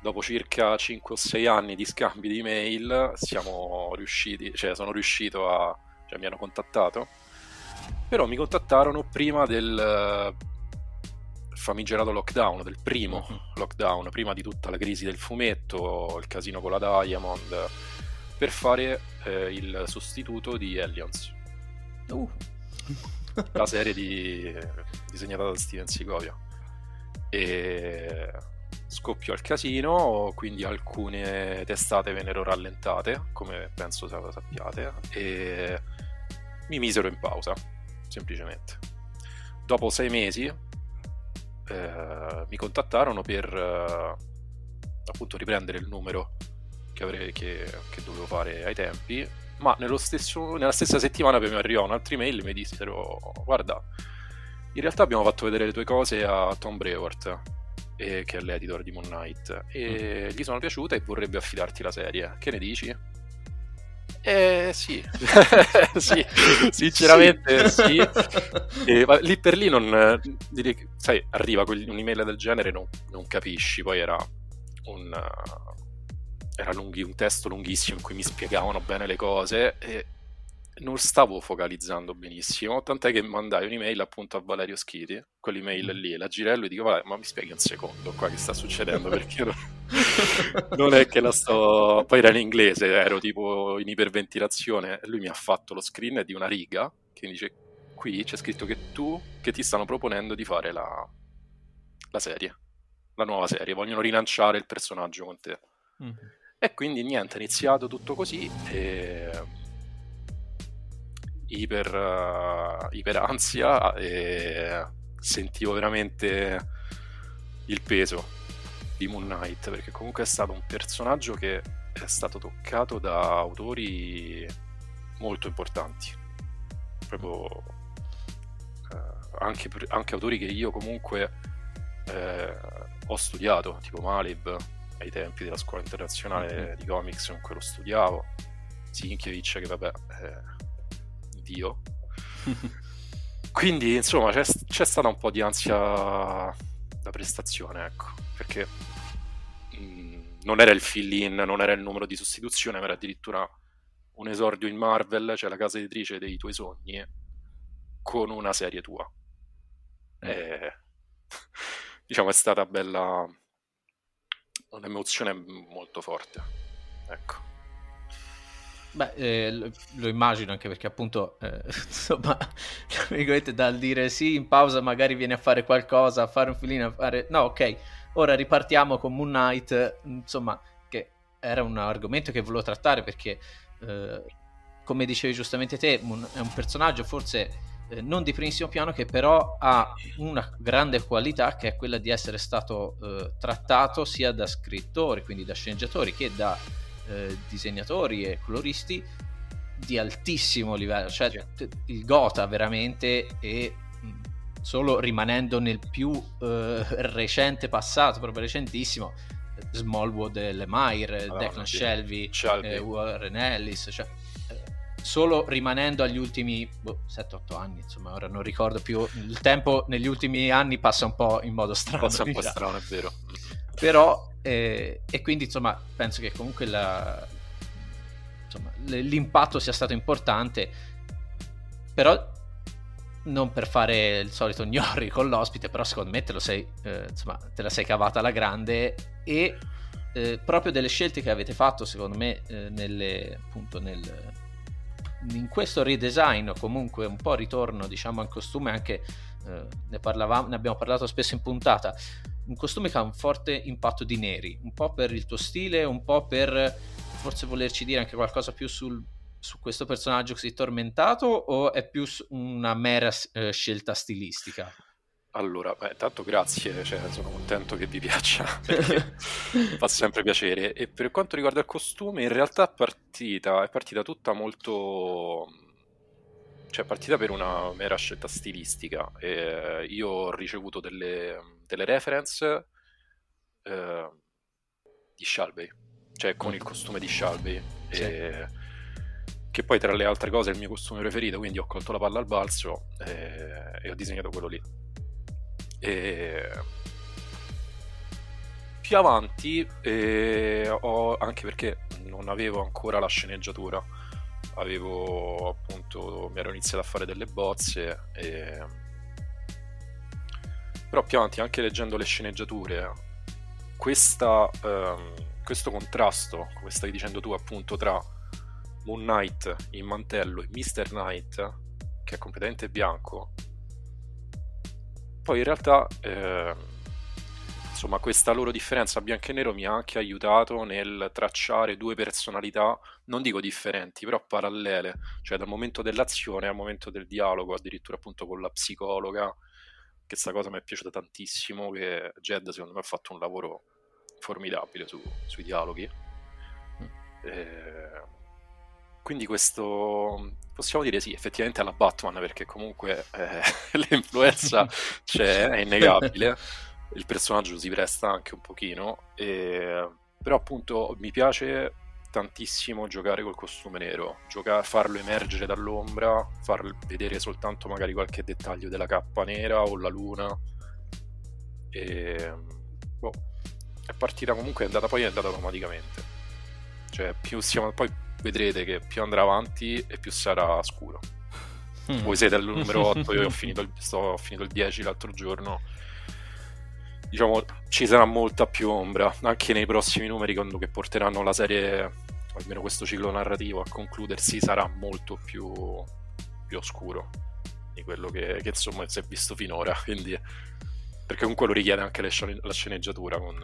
dopo circa cinque o sei anni di scambi di email siamo riusciti, cioè sono riuscito a, cioè mi hanno contattato, però mi contattarono prima del famigerato lockdown, del primo lockdown, prima di tutta la crisi del fumetto, il casino con la Diamond, per fare eh, il sostituto di Aliens. Uh. La serie di... disegnata da Steven Sigovia, e scoppiò il casino, quindi alcune testate vennero rallentate, come penso sappiate, e mi misero in pausa, semplicemente. Dopo sei mesi eh, mi contattarono per eh, appunto riprendere il numero che, avrei, che, che dovevo fare ai tempi, ma nello stesso, nella stessa settimana mi arrivò un'altra email e mi dissero: guarda, in realtà abbiamo fatto vedere le tue cose a Tom Brevoort, eh, che è l'editor di Moon Knight, e mm-hmm. gli sono piaciute e vorrebbe affidarti la serie, che ne dici? Eh sì, sì. Sinceramente sì, sì. E, ma, lì per lì non dire, sai, arriva un'email del genere, non, non capisci, poi era un... era lunghi, un testo lunghissimo in cui mi spiegavano bene le cose e non stavo focalizzando benissimo, tant'è che mandai un'email appunto a Valerio Schiti, quell'email lì, la girello e dico: vale, ma mi spieghi un secondo qua che sta succedendo, perché non... non è che la sto... Poi era in inglese, ero tipo in iperventilazione, lui mi ha fatto lo screen di una riga che mi dice: qui c'è scritto che tu, che ti stanno proponendo di fare la, la serie, la nuova serie, vogliono rilanciare il personaggio con te. Mm. E quindi niente, è iniziato tutto così, e... iper uh, iperansia, e sentivo veramente il peso di Moon Knight, perché comunque è stato un personaggio che è stato toccato da autori molto importanti, proprio uh, anche, anche autori che io comunque uh, ho studiato, tipo Malev ai tempi della scuola internazionale mm-hmm. di comics, in cui lo studiavo, Sienkiewicz, che vabbè, eh, Dio. Quindi insomma c'è, c'è stata un po' di ansia da prestazione, ecco, perché mh, non era il fill-in, non era il numero di sostituzione, ma era addirittura un esordio in Marvel, cioè la casa editrice dei tuoi sogni, con una serie tua. Mm. E, diciamo, è stata bella... un'emozione molto forte, ecco. Beh, eh, lo, lo immagino, anche perché appunto, eh, insomma, dal dire sì, in pausa magari vieni a fare qualcosa, a fare un filino, a fare... No, ok, ora ripartiamo con Moon Knight, insomma, che era un argomento che volevo trattare perché, eh, come dicevi giustamente te, Moon è un personaggio forse... non di primissimo piano, che però ha una grande qualità che è quella di essere stato eh, trattato sia da scrittori, quindi da sceneggiatori, che da eh, disegnatori e coloristi di altissimo livello, cioè il Gotha veramente, e solo rimanendo nel più eh, recente passato, proprio recentissimo, Smallwood e Lemire, allora, Declan Shalvey, eh, Warren Ellis, cioè solo rimanendo agli ultimi boh, sette otto anni, insomma, ora non ricordo più il tempo, negli ultimi anni passa un po' in modo strano, passa un po' strano, è vero, però eh, e quindi insomma penso che comunque la, insomma, l'impatto sia stato importante, però non per fare il solito gnori con l'ospite, però secondo me te lo sei eh, insomma te la sei cavata alla grande, e eh, proprio delle scelte che avete fatto secondo me eh, nelle, appunto nel in questo redesign, o comunque un po' ritorno diciamo al costume, anche eh, ne parlavamo, ne abbiamo parlato spesso in puntata, un costume che ha un forte impatto di neri, un po' per il tuo stile, un po' per forse volerci dire anche qualcosa più sul, su questo personaggio così tormentato, o è più una mera eh, scelta stilistica? Allora, beh, tanto grazie, cioè, sono contento che vi piaccia, perché fa sempre piacere. E per quanto riguarda il costume, in realtà è partita, è partita tutta molto... cioè è partita per una mera scelta stilistica. E io ho ricevuto delle, delle reference eh, di Shalvey, cioè con il costume di Shalvey, sì. E... che poi tra le altre cose è il mio costume preferito, quindi ho colto la palla al balzo e, e ho disegnato quello lì. E... più avanti eh, ho, anche perché non avevo ancora la sceneggiatura, avevo appunto, mi ero iniziato a fare delle bozze e... però più avanti, anche leggendo le sceneggiature, questa, ehm, questo contrasto, come stavi dicendo tu appunto, tra Moon Knight in mantello e mister Knight che è completamente bianco, poi in realtà eh, insomma questa loro differenza bianco e nero mi ha anche aiutato nel tracciare due personalità, non dico differenti, però parallele, cioè dal momento dell'azione al momento del dialogo, addirittura appunto con la psicologa, che sta cosa mi è piaciuta tantissimo, che Jed secondo me ha fatto un lavoro formidabile su, sui dialoghi. Mm. Eh, quindi questo... possiamo dire sì, effettivamente alla Batman, perché comunque eh, l'influenza c'è, è innegabile, il personaggio si presta anche un pochino, e... però appunto mi piace tantissimo giocare col costume nero, giocare, farlo emergere dall'ombra, far vedere soltanto magari qualche dettaglio della cappa nera o la luna, e... boh, è partita comunque, è andata, poi è andata automaticamente, cioè più siamo... poi vedrete che più andrà avanti e più sarà scuro. Mm. Voi siete al numero otto, io ho finito il, sto, ho finito il dieci l'altro giorno, diciamo ci sarà molta più ombra anche nei prossimi numeri, quando che porteranno la serie, almeno questo ciclo narrativo, a concludersi, sarà molto più, più oscuro di quello che, che insomma si è visto finora, quindi, perché comunque lo richiede anche le, la sceneggiatura con,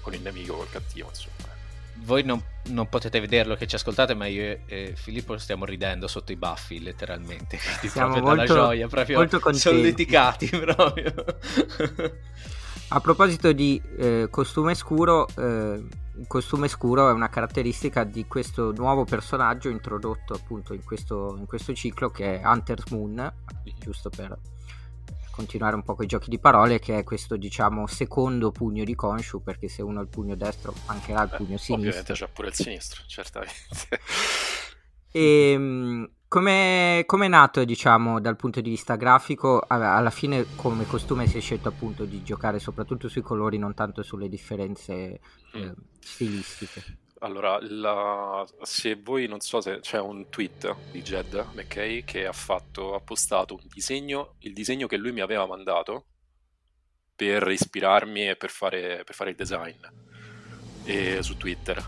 con il nemico, col cattivo, insomma. Voi non, non potete vederlo che ci ascoltate, ma io e Filippo stiamo ridendo sotto i baffi letteralmente, quindi siamo molto, dalla gioia, proprio molto solleticati proprio. A proposito di eh, costume scuro, eh, costume scuro è una caratteristica di questo nuovo personaggio introdotto appunto in questo, in questo ciclo, che è Hunter's Moon, giusto per continuare un po' con i giochi di parole, che è questo diciamo secondo pugno di Khonshu, perché se uno ha il pugno destro mancherà il pugno eh, sinistro, ovviamente c'è pure il sinistro, certamente. E come è nato diciamo dal punto di vista grafico? Alla fine come costume si è scelto appunto di giocare soprattutto sui colori, non tanto sulle differenze mm. eh, stilistiche. Allora, la... se voi, non so se c'è un tweet di Jed McKay che ha fatto, ha postato un disegno, il disegno che lui mi aveva mandato per ispirarmi e per fare, per fare il design, e su Twitter.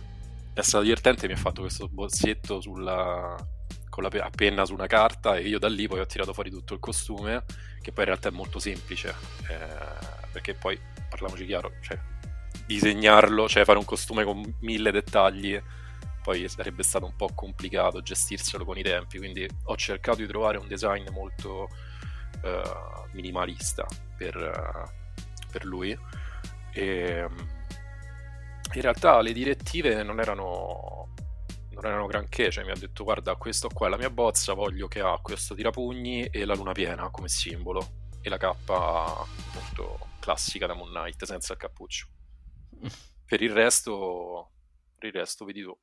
è stato divertente, mi ha fatto questo bozzetto sulla, con la pe- penna su una carta, e io da lì poi ho tirato fuori tutto il costume, che poi in realtà è molto semplice, eh, perché poi, parliamoci chiaro, cioè, disegnarlo, cioè fare un costume con mille dettagli, poi sarebbe stato un po' complicato gestirselo con i tempi, quindi ho cercato di trovare un design molto eh, minimalista per, eh, per lui, e in realtà le direttive non erano non erano granché, cioè mi ha detto guarda, questo qua è la mia bozza, voglio che ha questo tirapugni e la luna piena come simbolo e la cappa molto classica da Moon Knight senza il cappuccio. Per il resto per il resto vedi tu.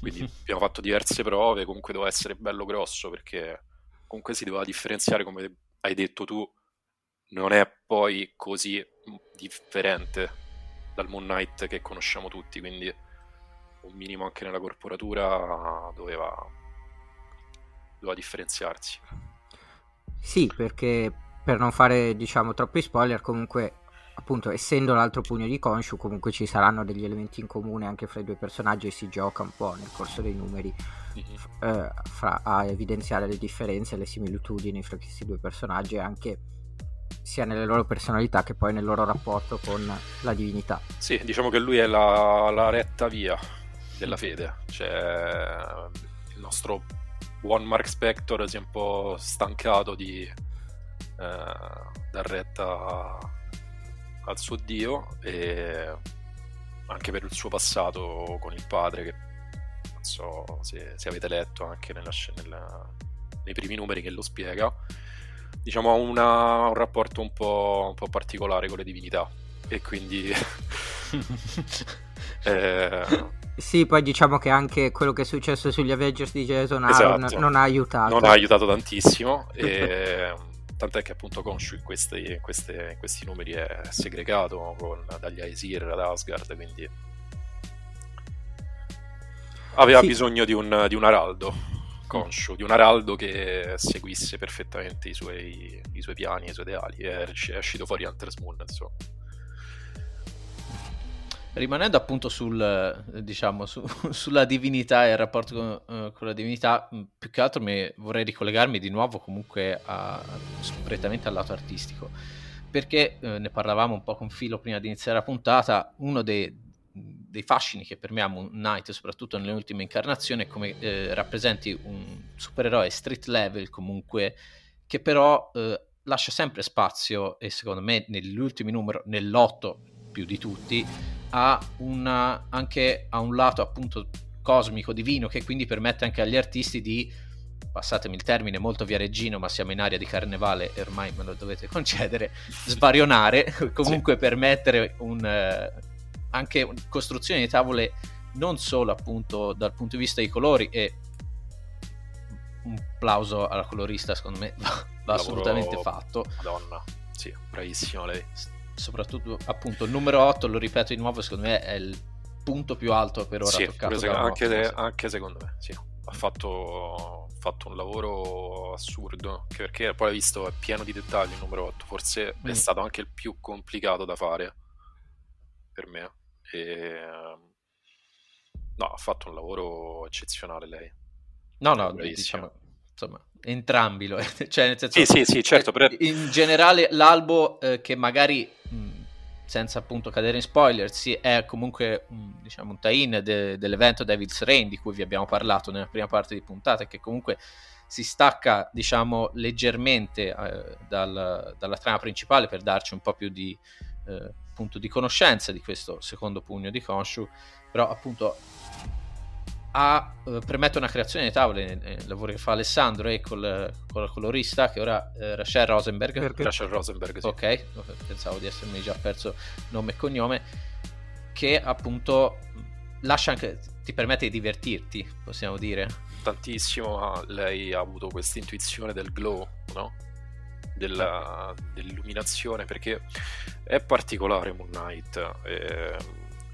Quindi abbiamo fatto diverse prove, comunque doveva essere bello grosso, perché comunque si doveva differenziare, come hai detto tu, non è poi così differente dal Moon Knight che conosciamo tutti, quindi un minimo anche nella corporatura doveva doveva differenziarsi. Sì, perché per non fare, diciamo, troppi spoiler, comunque appunto essendo l'altro pugno di Khonshu, comunque ci saranno degli elementi in comune anche fra i due personaggi e si gioca un po' nel corso dei numeri mm-hmm. f- eh, fra, a evidenziare le differenze e le similitudini fra questi due personaggi, anche sia nelle loro personalità che poi nel loro rapporto con la divinità. Sì, diciamo che lui è la, la retta via della fede, cioè il nostro buon Mark Spector si è un po' stancato di eh, dar retta al suo dio, e anche per il suo passato con il padre, che non so se, se avete letto anche nella, nella, nei primi numeri che lo spiega, diciamo ha una, un rapporto un po', un po' particolare con le divinità, e quindi eh... sì, poi diciamo che anche quello che è successo sugli Avengers di Jason esatto. Aaron non ha aiutato non ha aiutato tantissimo e... tant'è che appunto Khonshu in questi, queste, in questi numeri è segregato con, dagli Aesir ad Asgard, quindi aveva sì. bisogno di un, di un araldo Khonshu, di un araldo che seguisse perfettamente i suoi, i suoi piani, i suoi ideali, è, è uscito fuori Hunter's Moon, insomma. Rimanendo appunto sul, diciamo, su, sulla divinità e il rapporto con, uh, con la divinità, più che altro mi, vorrei ricollegarmi di nuovo comunque a, prettamente al lato artistico, perché eh, ne parlavamo un po' con Filo prima di iniziare la puntata. Uno dei dei fascini che per me ha Moon Knight, soprattutto nelle ultime incarnazioni, è come eh, rappresenti un supereroe street level comunque, che però eh, lascia sempre spazio, e secondo me negli ultimi numeri, nell'otto più di tutti, ha una, anche a un lato appunto cosmico, divino, che quindi permette anche agli artisti di, passatemi il termine molto viareggino, ma siamo in area di carnevale e ormai me lo dovete concedere, sbarionare comunque sì. permettere un... Eh, anche costruzione di tavole non solo appunto dal punto di vista dei colori, e un applauso alla colorista, secondo me va, va assolutamente fatto. Madonna, sì, bravissima lei. Soprattutto appunto il numero otto, lo ripeto di nuovo, secondo me è il punto più alto per ora sì, toccato se- anche, moto, se- anche secondo me sì. ha fatto, fatto un lavoro assurdo, anche perché poi ho visto è pieno di dettagli il numero otto, forse mm. è stato anche il più complicato da fare per me, e no, ha fatto un lavoro eccezionale lei. No, no, diciamo, insomma, entrambi lo cioè nel senso, sì, sì, sì, certo, per... in generale l'albo eh, che magari mh, senza appunto cadere in spoiler, sì, è comunque mh, diciamo un tie-in de- dell'evento Devil's Reign di cui vi abbiamo parlato nella prima parte di puntata, che comunque si stacca, diciamo, leggermente eh, dal, dalla trama principale per darci un po' più di eh, appunto di conoscenza di questo secondo pugno di Khonshu, però appunto ha, eh, permette una creazione di tavole, eh, il lavoro che fa Alessandro e col, con la colorista che ora eh, Rachel Rosenberg Perché? Rachel Rosenberg, sì. Ok, pensavo di essermi già perso nome e cognome, che appunto lascia anche, ti permette di divertirti, possiamo dire tantissimo. Lei ha avuto questa intuizione del glow, no? Della, dell'illuminazione, perché è particolare Moon Knight, eh,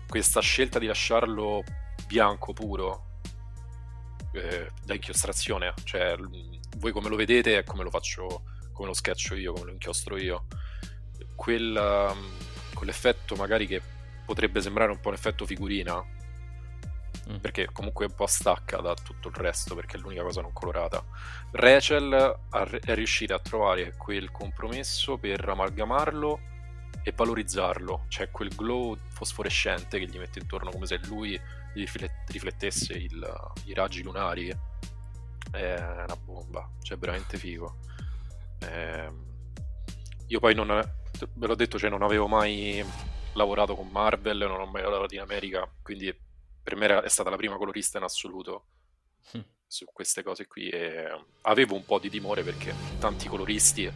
questa scelta di lasciarlo bianco puro eh, da inchiostrazione, cioè voi come lo vedete è come lo faccio, come lo sketcho io, come lo inchiostro io, quel, quell'effetto magari che potrebbe sembrare un po' un effetto figurina mm. perché comunque è un po' stacca da tutto il resto, perché è l'unica cosa non colorata. Rachel è riuscita a trovare quel compromesso per amalgamarlo e valorizzarlo, cioè quel glow fosforescente che gli mette intorno, come se lui riflettesse il, i raggi lunari. È una bomba, cioè veramente figo. Eh, io poi non ve l'ho detto, cioè non avevo mai lavorato con Marvel, non ho mai lavorato in America, quindi per me era, è stata la prima colorista in assoluto mm. su queste cose qui, e avevo un po' di timore perché tanti coloristi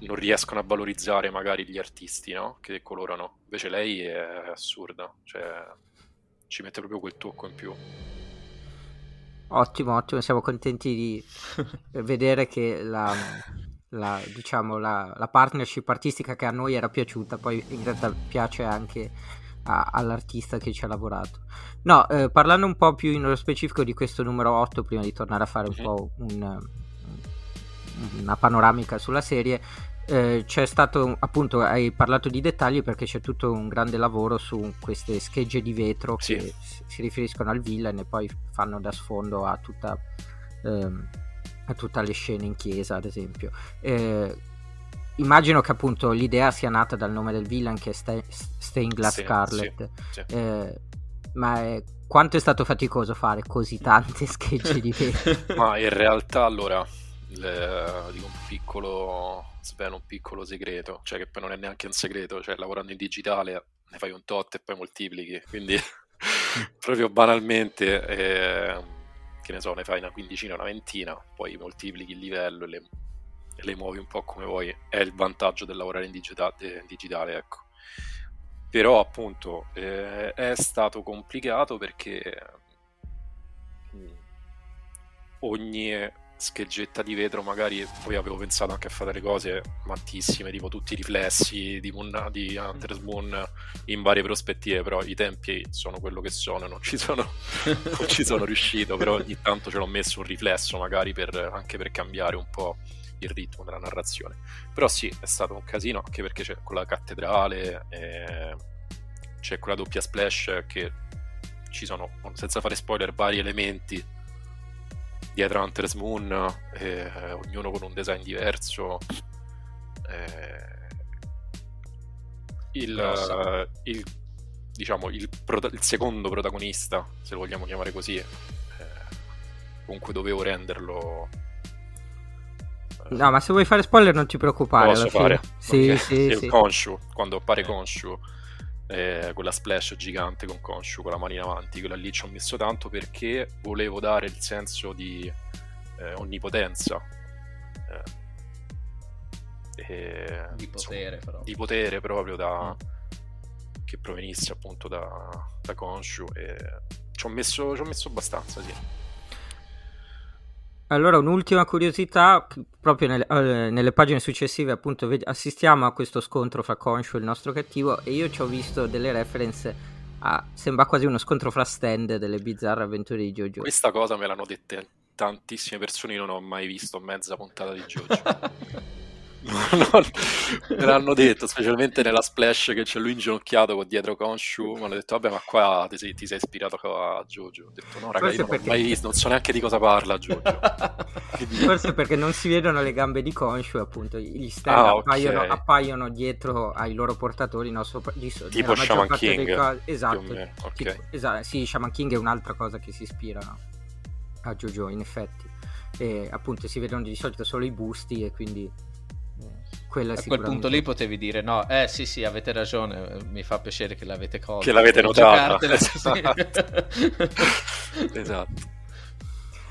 non riescono a valorizzare magari gli artisti, no? Che colorano, invece lei è assurda, cioè ci mette proprio quel tocco in più. Ottimo, ottimo, siamo contenti di vedere che la, la, diciamo, la, la partnership artistica che a noi era piaciuta, poi in realtà piace anche a, all'artista che ci ha lavorato. No, eh, parlando un po' più nello specifico di questo numero otto, prima di tornare a fare un po' un, una panoramica sulla serie, eh, c'è stato, appunto, hai parlato di dettagli perché c'è tutto un grande lavoro su queste schegge di vetro sì. che si riferiscono al villain e poi fanno da sfondo a tutta ehm, a tutte le scene in chiesa, ad esempio. Eh, immagino che appunto l'idea sia nata dal nome del villain, che è St- Stained Glass sì, Scarlet sì, sì. Eh, ma è, quanto è stato faticoso fare così tante schegge di vetro? Ma in realtà, allora, le, dico un piccolo svelo, un piccolo segreto, cioè che poi non è neanche un segreto, cioè lavorando in digitale ne fai un tot e poi moltiplichi, quindi proprio banalmente eh, che ne so, ne fai una quindicina, una ventina, poi moltiplichi il livello e le, e le muovi un po' come vuoi. È il vantaggio del lavorare in, digita- in digitale, ecco. Però appunto eh, è stato complicato perché ogni scheggetta di vetro, magari poi avevo pensato anche a fare le cose mattissime, tipo tutti i riflessi di, Moon, di Hunter's Moon in varie prospettive, però i tempi sono quello che sono, non ci sono, non ci sono riuscito, però ogni tanto ce l'ho messo un riflesso magari per, anche per cambiare un po' il ritmo della narrazione. Però sì, è stato un casino, anche perché c'è quella cattedrale, eh, c'è quella doppia splash che ci sono, senza fare spoiler, vari elementi dietro Hunter's Moon, eh, ognuno con un design diverso. Eh, il, no, sì. eh, il diciamo il, prota- il secondo protagonista, se lo vogliamo chiamare così, eh, comunque dovevo renderlo. Eh, no, ma se vuoi fare spoiler non ti preoccupare. Posso fare? Sì, okay. sì, il sì. Khonshu, quando appare Khonshu, eh, quella splash gigante con Khonshu con la mano in avanti, quella lì ci ho messo tanto perché volevo dare il senso di eh, onnipotenza eh, e, di potere, insomma, però. Di potere proprio da, mm. che provenisse appunto da, da Khonshu, e ci ho messo, ci ho messo abbastanza, sì. Allora, un'ultima curiosità, proprio nel, eh, nelle pagine successive appunto ved- assistiamo a questo scontro fra Khonshu e il nostro cattivo, e io ci ho visto delle reference a, sembra quasi uno scontro fra stand delle bizzarre avventure di JoJo. Questa cosa me l'hanno detta tantissime persone, io non ho mai visto mezza puntata di JoJo. no, no, me l'hanno detto, specialmente nella splash che c'è lui inginocchiato con dietro Khonshu, mi hanno detto vabbè, ma qua ti sei, ti sei ispirato a JoJo. Ho detto no raga, forse io non perché... ho mai visto, non so neanche di cosa parla JoJo. Quindi... forse perché non si vedono le gambe di Khonshu, appunto gli stand ah, appaiono, okay. appaiono dietro ai loro portatori, no, sopra, di, tipo Shaman King co- esatto, okay. tipo, esatto sì, Shaman King è un'altra cosa che si ispira a JoJo in effetti, e appunto si vedono di solito solo i busti, e quindi quella a quel punto lì potevi dire no, eh sì sì avete ragione, mi fa piacere che l'avete colto, che l'avete notato. Esatto. esatto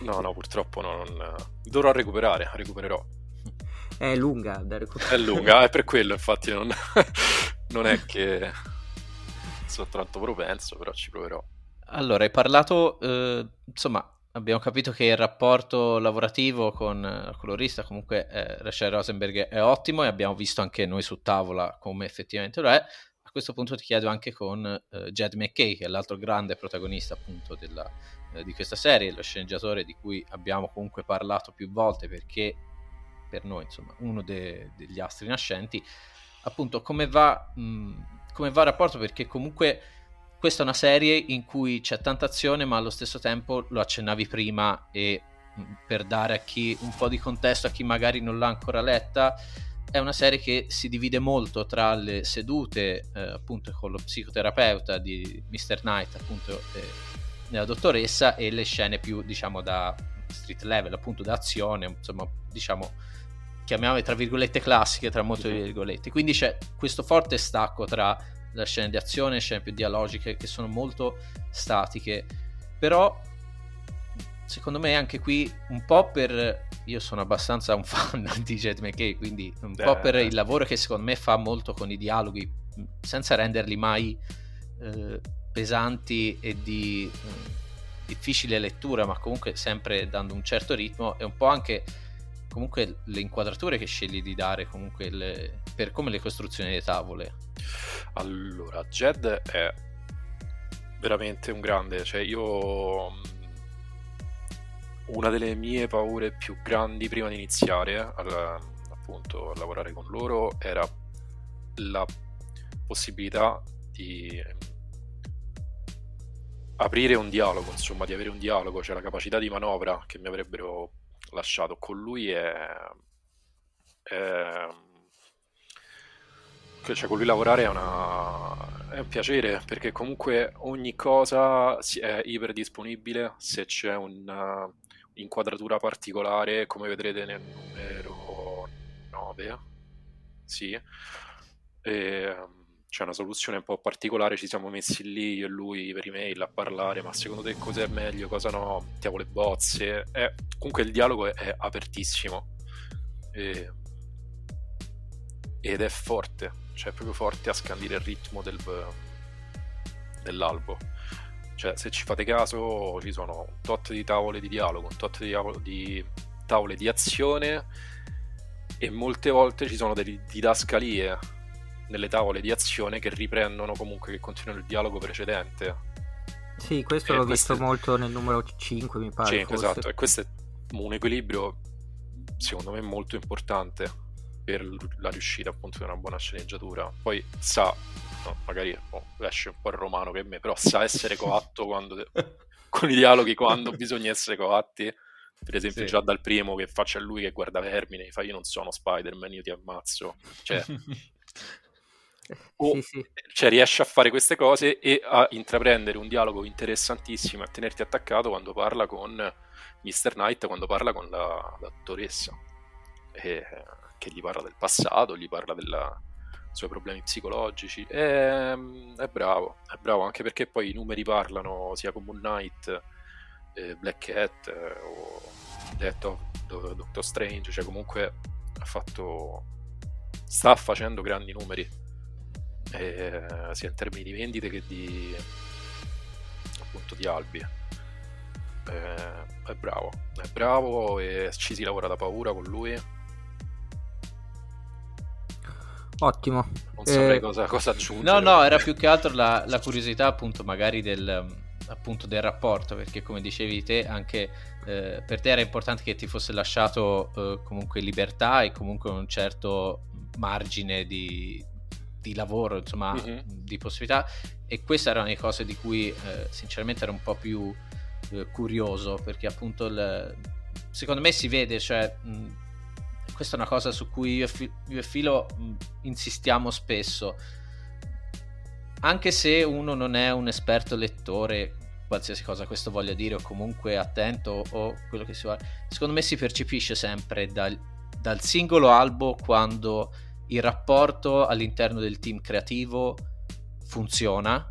no no purtroppo no, non dovrò recuperare recupererò è lunga da recuperare, è lunga, è per quello infatti non, non è che sono tanto propenso, però ci proverò. Allora, hai parlato eh, insomma abbiamo capito che il rapporto lavorativo con il colorista, comunque eh, Rachel Rosenberg, è ottimo, e abbiamo visto anche noi su tavola come effettivamente lo è. A questo punto ti chiedo anche con eh, Jed McKay, che è l'altro grande protagonista appunto della, eh, di questa serie, lo sceneggiatore di cui abbiamo comunque parlato più volte, perché per noi insomma uno de- degli astri nascenti, appunto come va, mh, come va il rapporto, perché comunque Questa è una serie in cui c'è tanta azione, ma allo stesso tempo, lo accennavi prima, e per dare a chi un po' di contesto, a chi magari non l'ha ancora letta, è una serie che si divide molto tra le sedute eh, appunto con lo psicoterapeuta di mister Knight, appunto eh, nella dottoressa, e le scene più, diciamo, da street level, appunto da azione, insomma, diciamo, chiamiamole tra virgolette classiche, tra molte virgolette. Quindi c'è questo forte stacco tra le scene di azione, scene più dialogiche, che sono molto statiche. Però secondo me anche qui un po' per, io sono abbastanza un fan di Jed McKay, quindi un Beh. po' per il lavoro che secondo me fa molto con i dialoghi, senza renderli mai eh, pesanti e di mh, difficile lettura, ma comunque sempre dando un certo ritmo, e un po' anche comunque le inquadrature che scegli di dare, comunque le, per come le costruzioni delle tavole. Allora, Jed è veramente un grande, cioè io una delle mie paure più grandi prima di iniziare al, appunto a lavorare con loro era la possibilità di aprire un dialogo, insomma di avere un dialogo, cioè la capacità di manovra che mi avrebbero lasciato con lui è, è cioè con lui lavorare è, una, è un piacere, perché comunque ogni cosa è iper disponibile. Se c'è un'inquadratura particolare, come vedrete nel numero nove, sì, e c'è una soluzione un po' particolare, ci siamo messi lì io e lui per email a parlare, ma secondo te cos'è meglio, cosa no, mettiamo le bozze, è, comunque il dialogo è, è apertissimo e, ed è forte, cioè è proprio forte a scandire il ritmo del, dell'albo. Cioè se ci fate caso ci sono un tot di tavole di dialogo, un tot di tavole di, tavole di azione, e molte volte ci sono delle didascalie nelle tavole di azione che riprendono comunque, che continuano il dialogo precedente. Sì, questo e l'ho questo... visto molto nel numero cinque, mi pare. cinque, esatto, e questo è un equilibrio secondo me molto importante per la riuscita appunto di una buona sceneggiatura. Poi sa, no, magari oh, esce un po' il romano che è me, però sa essere coatto quando con i dialoghi, quando bisogna essere coatti. Per esempio, sì. Già dal primo che faccia lui che guarda Vermine, fa io non sono Spider-Man, io ti ammazzo. Cioè o sì, sì. Cioè riesce a fare queste cose e a intraprendere un dialogo interessantissimo, a tenerti attaccato quando parla con mister Knight, quando parla con la, la dottoressa, e, che gli parla del passato, gli parla della, dei suoi problemi psicologici. E, è bravo, è bravo anche perché poi i numeri parlano sia con Moon Knight, eh, Black Cat eh, o Death of Do- Doctor Strange, cioè comunque ha fatto, sta facendo grandi numeri. Eh, sia in termini di vendite che di appunto di albi. Eh, è bravo, è bravo e ci si lavora da paura con lui. Ottimo. Non saprei eh... cosa, cosa aggiungere. No, no, era più che altro la, la curiosità, appunto, magari del appunto del rapporto, perché come dicevi te anche eh, per te era importante che ti fosse lasciato eh, comunque libertà e comunque un certo margine di di lavoro, insomma, uh-huh. di possibilità, e questa era una delle cose di cui eh, sinceramente ero un po' più eh, curioso, perché appunto il, secondo me si vede, cioè mh, questa è una cosa su cui io e, Fi- io e Filo mh, insistiamo spesso, anche se uno non è un esperto lettore, qualsiasi cosa questo voglia dire, o comunque attento o quello che si vuole, secondo me si percepisce sempre dal, dal singolo albo quando il rapporto all'interno del team creativo funziona.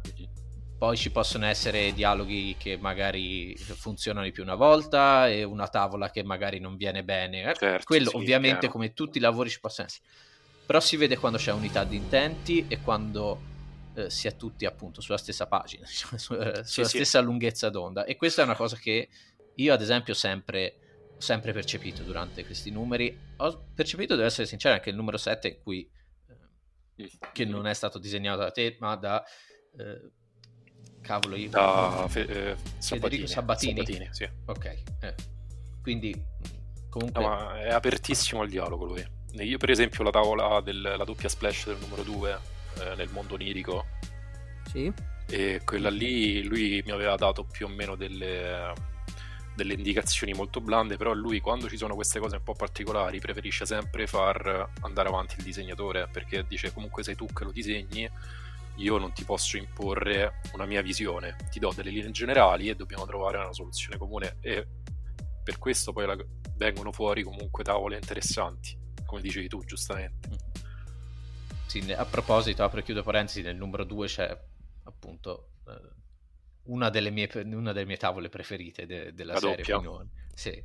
Poi ci possono essere dialoghi che magari funzionano di più una volta e una tavola che magari non viene bene, certo, quello sì, ovviamente chiaro. Come tutti i lavori ci possono essere, però si vede quando c'è unità di intenti e quando eh, si è tutti appunto sulla stessa pagina, su, eh, sulla sì, stessa sì. lunghezza d'onda, e questa è una cosa che io ad esempio sempre sempre percepito durante questi numeri. Ho percepito, devo essere sincero, anche il numero sette qui eh, che non è stato disegnato da te ma da eh, cavolo io da fe- eh, Federico Sabatini, Sabatini sì. Ok eh. Quindi comunque no, ma è apertissimo al dialogo lui. Io per esempio la tavola della doppia splash del numero due eh, nel mondo onirico sì. e quella lì lui mi aveva dato più o meno delle, delle indicazioni molto blande, però lui quando ci sono queste cose un po' particolari preferisce sempre far andare avanti il disegnatore, perché dice comunque sei tu che lo disegni, io non ti posso imporre una mia visione, ti do delle linee generali e dobbiamo trovare una soluzione comune, e per questo poi la, vengono fuori comunque tavole interessanti, come dicevi tu giustamente. Sì, a proposito, apro e chiudo parentesi, nel numero due c'è appunto una delle mie, una delle mie tavole preferite de, della la serie finora. Sì.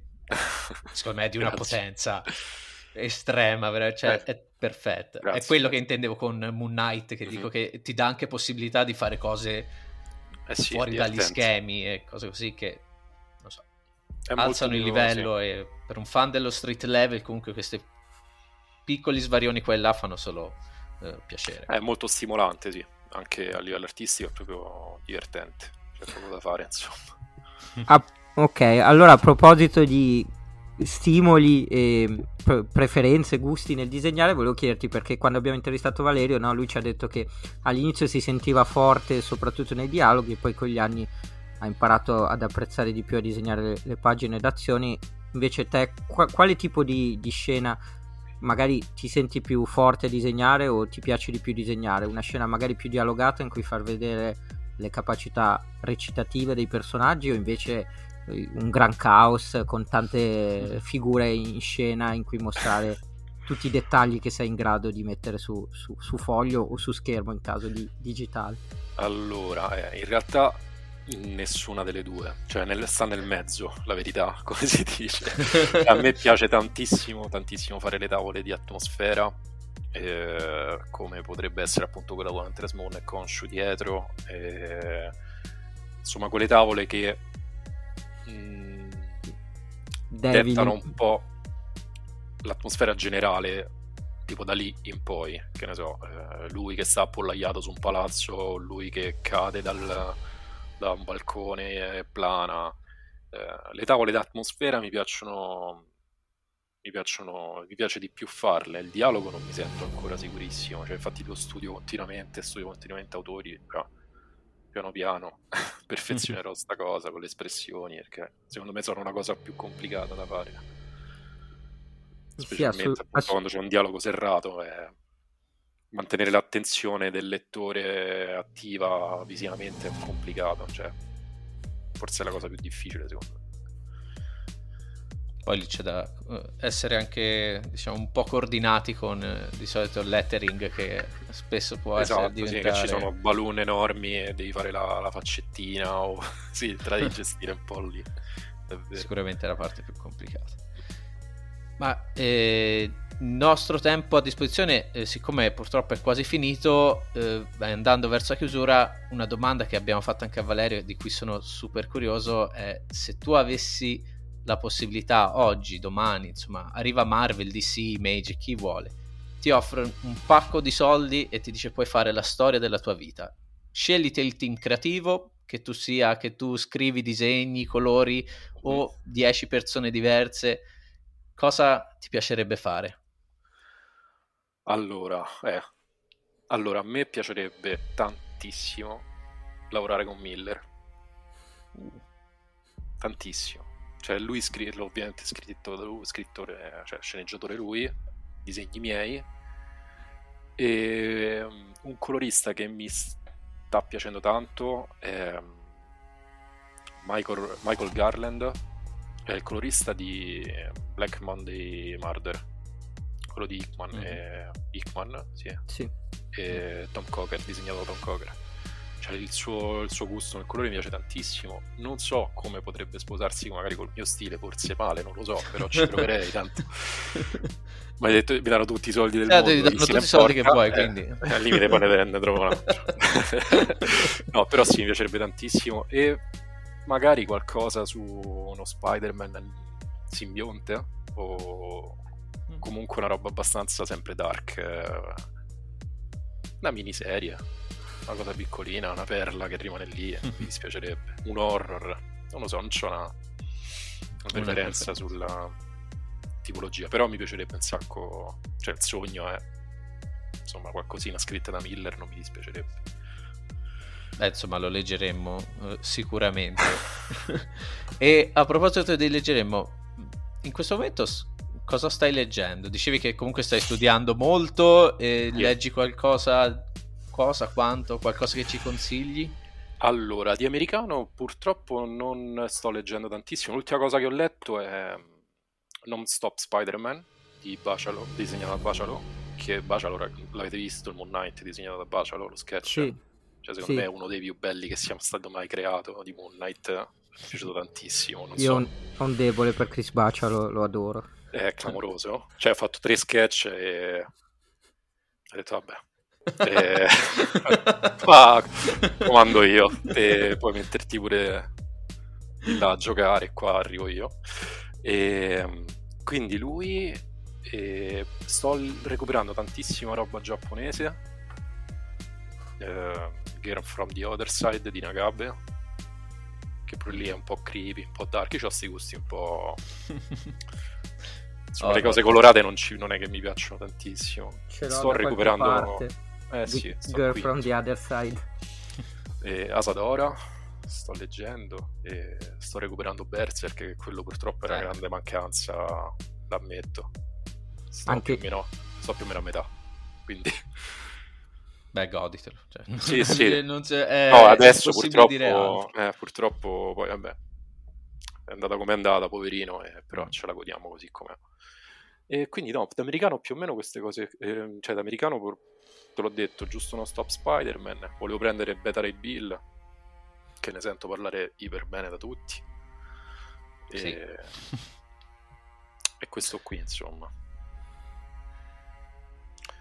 Secondo me è di una potenza estrema, cioè, eh, è perfetta. Grazie. È quello che intendevo con Moon Knight, che mm-hmm. dico che ti dà anche possibilità di fare cose eh sì, fuori dagli schemi e cose così che non so, è alzano il livello, sì. E per un fan dello street level comunque questi piccoli svarioni qua e là fanno solo eh, piacere. È molto stimolante, sì, anche a livello artistico è proprio divertente, c'è poco da fare insomma. Ah, ok, allora a proposito di stimoli e pre- preferenze, gusti nel disegnare, volevo chiederti perché quando abbiamo intervistato Valerio, no, lui ci ha detto che all'inizio si sentiva forte soprattutto nei dialoghi e poi con gli anni ha imparato ad apprezzare di più a disegnare le, le pagine d'azione. Invece te qu- quale tipo di, di scena magari ti senti più forte a disegnare o ti piace di più disegnare? Una scena magari più dialogata in cui far vedere le capacità recitative dei personaggi, o invece un gran caos con tante figure in scena in cui mostrare tutti i dettagli che sei in grado di mettere su, su, su foglio o su schermo in caso di digitale? Allora, eh, in realtà nessuna delle due, cioè nel, sta nel mezzo la verità, come si dice. A me piace tantissimo tantissimo fare le tavole di atmosfera, eh, come potrebbe essere appunto quella con Tresmon e Conscio dietro, eh, insomma quelle tavole che Mm, dettano un po' l'atmosfera generale, tipo da lì in poi, che ne so, eh, lui che sta appollaiato su un palazzo, lui che cade dal, da un balcone e plana. Eh, le tavole d'atmosfera mi piacciono, mi piacciono, mi piace di più farle. Il dialogo non mi sento ancora sicurissimo, cioè infatti lo studio continuamente, studio continuamente autori, però piano piano perfezionerò sta cosa con le espressioni, perché secondo me sono una cosa più complicata da fare, specialmente sì, assolut- assolut- quando c'è un dialogo serrato, eh, mantenere l'attenzione del lettore attiva visivamente è complicato, cioè forse è la cosa più difficile secondo me. Poi lì c'è da essere anche, diciamo, un po' coordinati con di solito il lettering, che spesso può esatto, essere diventare... Sì, che ci sono balloon enormi e devi fare la, la faccettina o sì, tra di gestire un po' lì. Davvero. Sicuramente è la parte più complicata. Ma eh, il nostro tempo a disposizione, eh, siccome purtroppo è quasi finito, eh, andando verso la chiusura, una domanda che abbiamo fatto anche a Valerio e di cui sono super curioso è: se tu avessi la possibilità oggi, domani, insomma, arriva Marvel, D C, Image, chi vuole, ti offre un pacco di soldi e ti dice puoi fare la storia della tua vita, scegliti il team creativo, che tu sia, che tu scrivi disegni, colori o dieci persone diverse, cosa ti piacerebbe fare? Allora, eh, allora a me piacerebbe tantissimo lavorare con Miller, uh. tantissimo. Cioè lui scritto, ovviamente scritto da lui, scrittore, cioè sceneggiatore lui, disegni miei, e un colorista che mi sta piacendo tanto è Michael, Michael Garland, è il colorista di Black Monday Murder, quello di Hickman, mm-hmm. e, Hickman sì. Sì. E Tom Coker, disegnato da Tom Coker. Cioè il suo, il suo gusto nel colore mi piace tantissimo, non so come potrebbe sposarsi magari col mio stile, forse male, non lo so, però ci proverei tanto. Ma hai detto mi danno tutti i soldi del eh, mondo, ti danno tutti i soldi porca, che vuoi, eh, quindi al limite poi ne, ne trovo un altro. No, però sì, mi piacerebbe tantissimo, e magari qualcosa su uno Spider-Man simbionte o comunque una roba abbastanza sempre dark, una miniserie, una cosa piccolina, una perla che rimane lì, eh, mi dispiacerebbe. Un horror, non lo so, non c'ho una, una preferenza sulla tipologia, però mi piacerebbe un sacco, cioè il sogno è, insomma, qualcosina scritta da Miller non mi dispiacerebbe. eh, insomma lo leggeremmo eh, sicuramente. E a proposito di leggeremmo, in questo momento cosa stai leggendo? Dicevi che comunque stai studiando molto e yeah. leggi qualcosa, cosa, quanto, qualcosa che ci consigli? Allora, di americano purtroppo non sto leggendo tantissimo. L'ultima cosa che ho letto è Non Stop Spider-Man di Bachalo, disegnato da Bachalo, che Bachalo, l'avete visto, il Moon Knight disegnato da Bachalo, lo sketch? Sì. Cioè, secondo sì. me è uno dei più belli che sia stato mai creato, di Moon Knight, mi è piaciuto tantissimo. Non Io so. ho un debole per Chris Bachalo, lo adoro. È clamoroso. Cioè, ha fatto tre sketch e ha detto vabbè. E... ma comando io e puoi metterti pure là a giocare, qua arrivo io. E quindi lui, e sto recuperando tantissima roba giapponese, eh, Girl from the Other Side di Nagabe, che pure lì è un po' creepy, un po' dark. Io c'ho questi gusti un po' insomma, oh, le cose colorate non, ci, non è che mi piacciono tantissimo. Ce sto recuperando eh, sì, Girl qui, from the Other Side, e Asadora sto leggendo, e sto recuperando Berserk, che quello purtroppo è una eh. grande mancanza, l'ammetto. Sto, Anche... più meno, sto più o meno a metà, quindi beh, goditelo, cioè, non sì, sì. Non c'è, eh, no, adesso purtroppo eh, purtroppo poi vabbè è andata come è andata, poverino, eh, però ce la godiamo così com'è. E quindi no, d'americano più o meno queste cose, eh, cioè d'americano te l'ho detto, giusto uno Stop Spider-Man. Volevo prendere Beta Ray Bill, che ne sento parlare iper bene da tutti, e, sì. e questo qui insomma.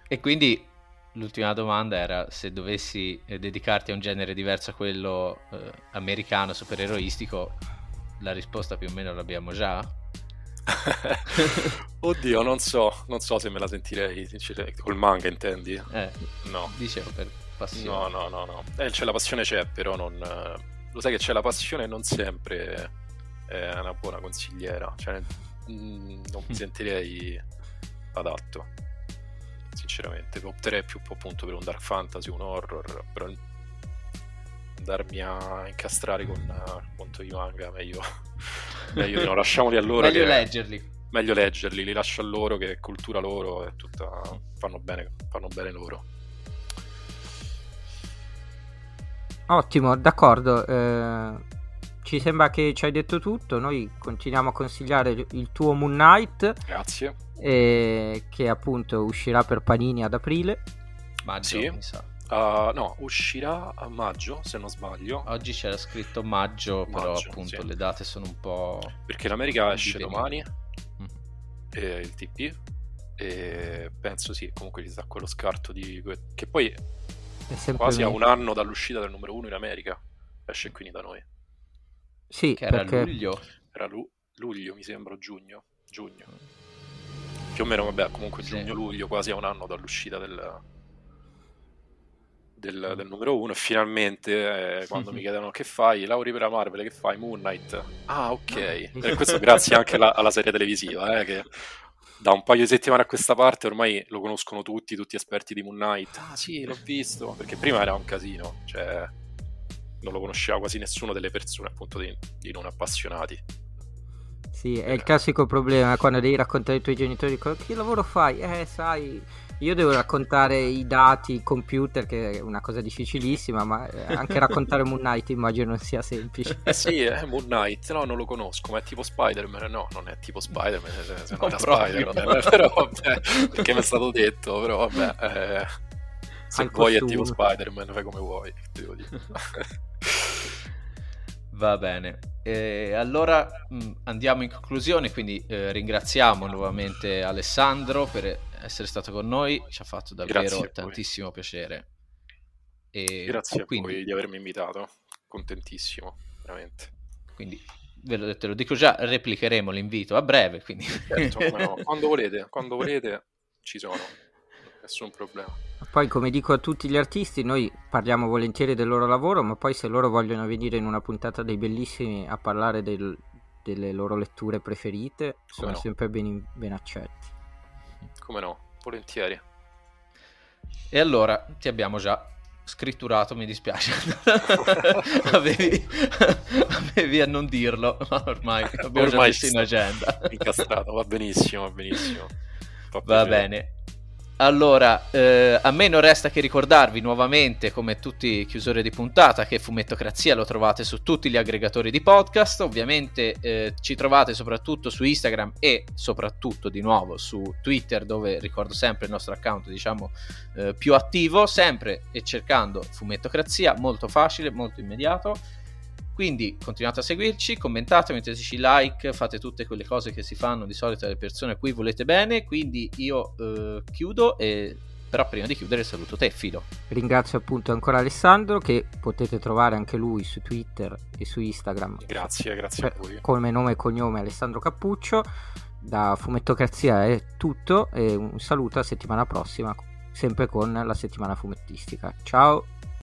E quindi l'ultima domanda era se dovessi dedicarti a un genere diverso a quello eh, americano supereroistico. La risposta più o meno l'abbiamo già. Oddio, non so, non so se me la sentirei col manga, intendi? Eh, no, dicevo per passione. No, no, no, no. Eh, c'è la passione, c'è, però non lo sai che c'è la passione, non sempre è una buona consigliera, cioè mh, non mi sentirei adatto. Sinceramente, opterei più appunto per un dark fantasy, un horror, però andarmi a incastrare con il punto di manga meglio, meglio no, lasciamoli a loro, meglio che, leggerli meglio leggerli, li lascio a loro, che è cultura loro, è tutta, fanno bene, fanno bene loro. Ottimo, d'accordo, eh, ci sembra che ci hai detto tutto. Noi continuiamo a consigliare il tuo Moon Knight, grazie, eh, che appunto uscirà per Panini ad aprile, maggio sì. mi sa Uh, no, uscirà a maggio, se non sbaglio. Oggi c'era scritto maggio, maggio però appunto sì. le date sono un po'... Perché l'America esce domani, mm. e il T P, e penso sì, comunque ci sta quello scarto di... che poi è quasi a un anno dall'uscita del numero uno in America, esce quindi da noi. Sì, che perché... era luglio. Era lu- luglio, mi sembra, giugno. Giugno. Più o meno, vabbè, comunque sì. giugno-luglio, quasi a un anno dall'uscita del... Del, del numero uno. E finalmente eh, quando mi chiedono che fai, Lauri per la Marvel, che fai? Moon Knight. Ah, ok. E questo grazie anche la, alla serie televisiva, eh, che da un paio di settimane a questa parte ormai lo conoscono tutti, tutti esperti di Moon Knight. Ah sì, l'ho visto, perché prima era un casino, cioè non lo conosceva quasi nessuno delle persone appunto di, di non appassionati. Sì, è eh. il classico problema quando devi raccontare ai tuoi genitori che lavoro fai, eh sai... Io devo raccontare i dati, i computer, che è una cosa difficilissima, ma anche raccontare Moon Knight immagino non sia semplice. Eh sì, eh, Moon Knight, no, non lo conosco, ma è tipo Spider-Man, no, non è tipo Spider-Man, se non era Spider-Man, però vabbè, perché mi è stato detto, però vabbè, eh, se vuoi è tipo Spider-Man, fai come vuoi, devo dire. Va bene, eh, allora mh, andiamo in conclusione, quindi eh, ringraziamo nuovamente Alessandro per essere stato con noi, ci ha fatto davvero tantissimo piacere. E grazie quindi, a voi di avermi invitato, contentissimo, veramente. Quindi ve l'ho detto, te lo dico già, replicheremo l'invito a breve, quindi certo, no, quando volete, quando volete ci sono, nessun problema. Poi come dico a tutti gli artisti, noi parliamo volentieri del loro lavoro, ma poi se loro vogliono venire in una puntata dei Bellissimi a parlare del, delle loro letture preferite, sono no. sempre ben, ben accetti. Come no, volentieri. E allora ti abbiamo già scritturato, mi dispiace. avevi, avevi a non dirlo, ma ormai abbiamo ormai già messo in agenda. Incastrato, va benissimo, va benissimo. Va bene. Allora, eh, a me non resta che ricordarvi nuovamente, come tutti i chiusori di puntata, che Fumettocrazia lo trovate su tutti gli aggregatori di podcast. Ovviamente eh, ci trovate soprattutto su Instagram e soprattutto di nuovo su Twitter, dove ricordo sempre il nostro account, diciamo, eh, più attivo, sempre e cercando Fumettocrazia, molto facile, molto immediato. Quindi continuate a seguirci, commentate, metteteci like, fate tutte quelle cose che si fanno di solito alle persone a cui volete bene. Quindi io eh, chiudo, e però prima di chiudere saluto te, Filo. Ringrazio appunto ancora Alessandro, che potete trovare anche lui su Twitter e su Instagram. Grazie, grazie per, a voi. Come nome e cognome Alessandro Cappuccio. Da Fumettocrazia è tutto, e un saluto a settimana prossima, sempre con la settimana fumettistica. Ciao!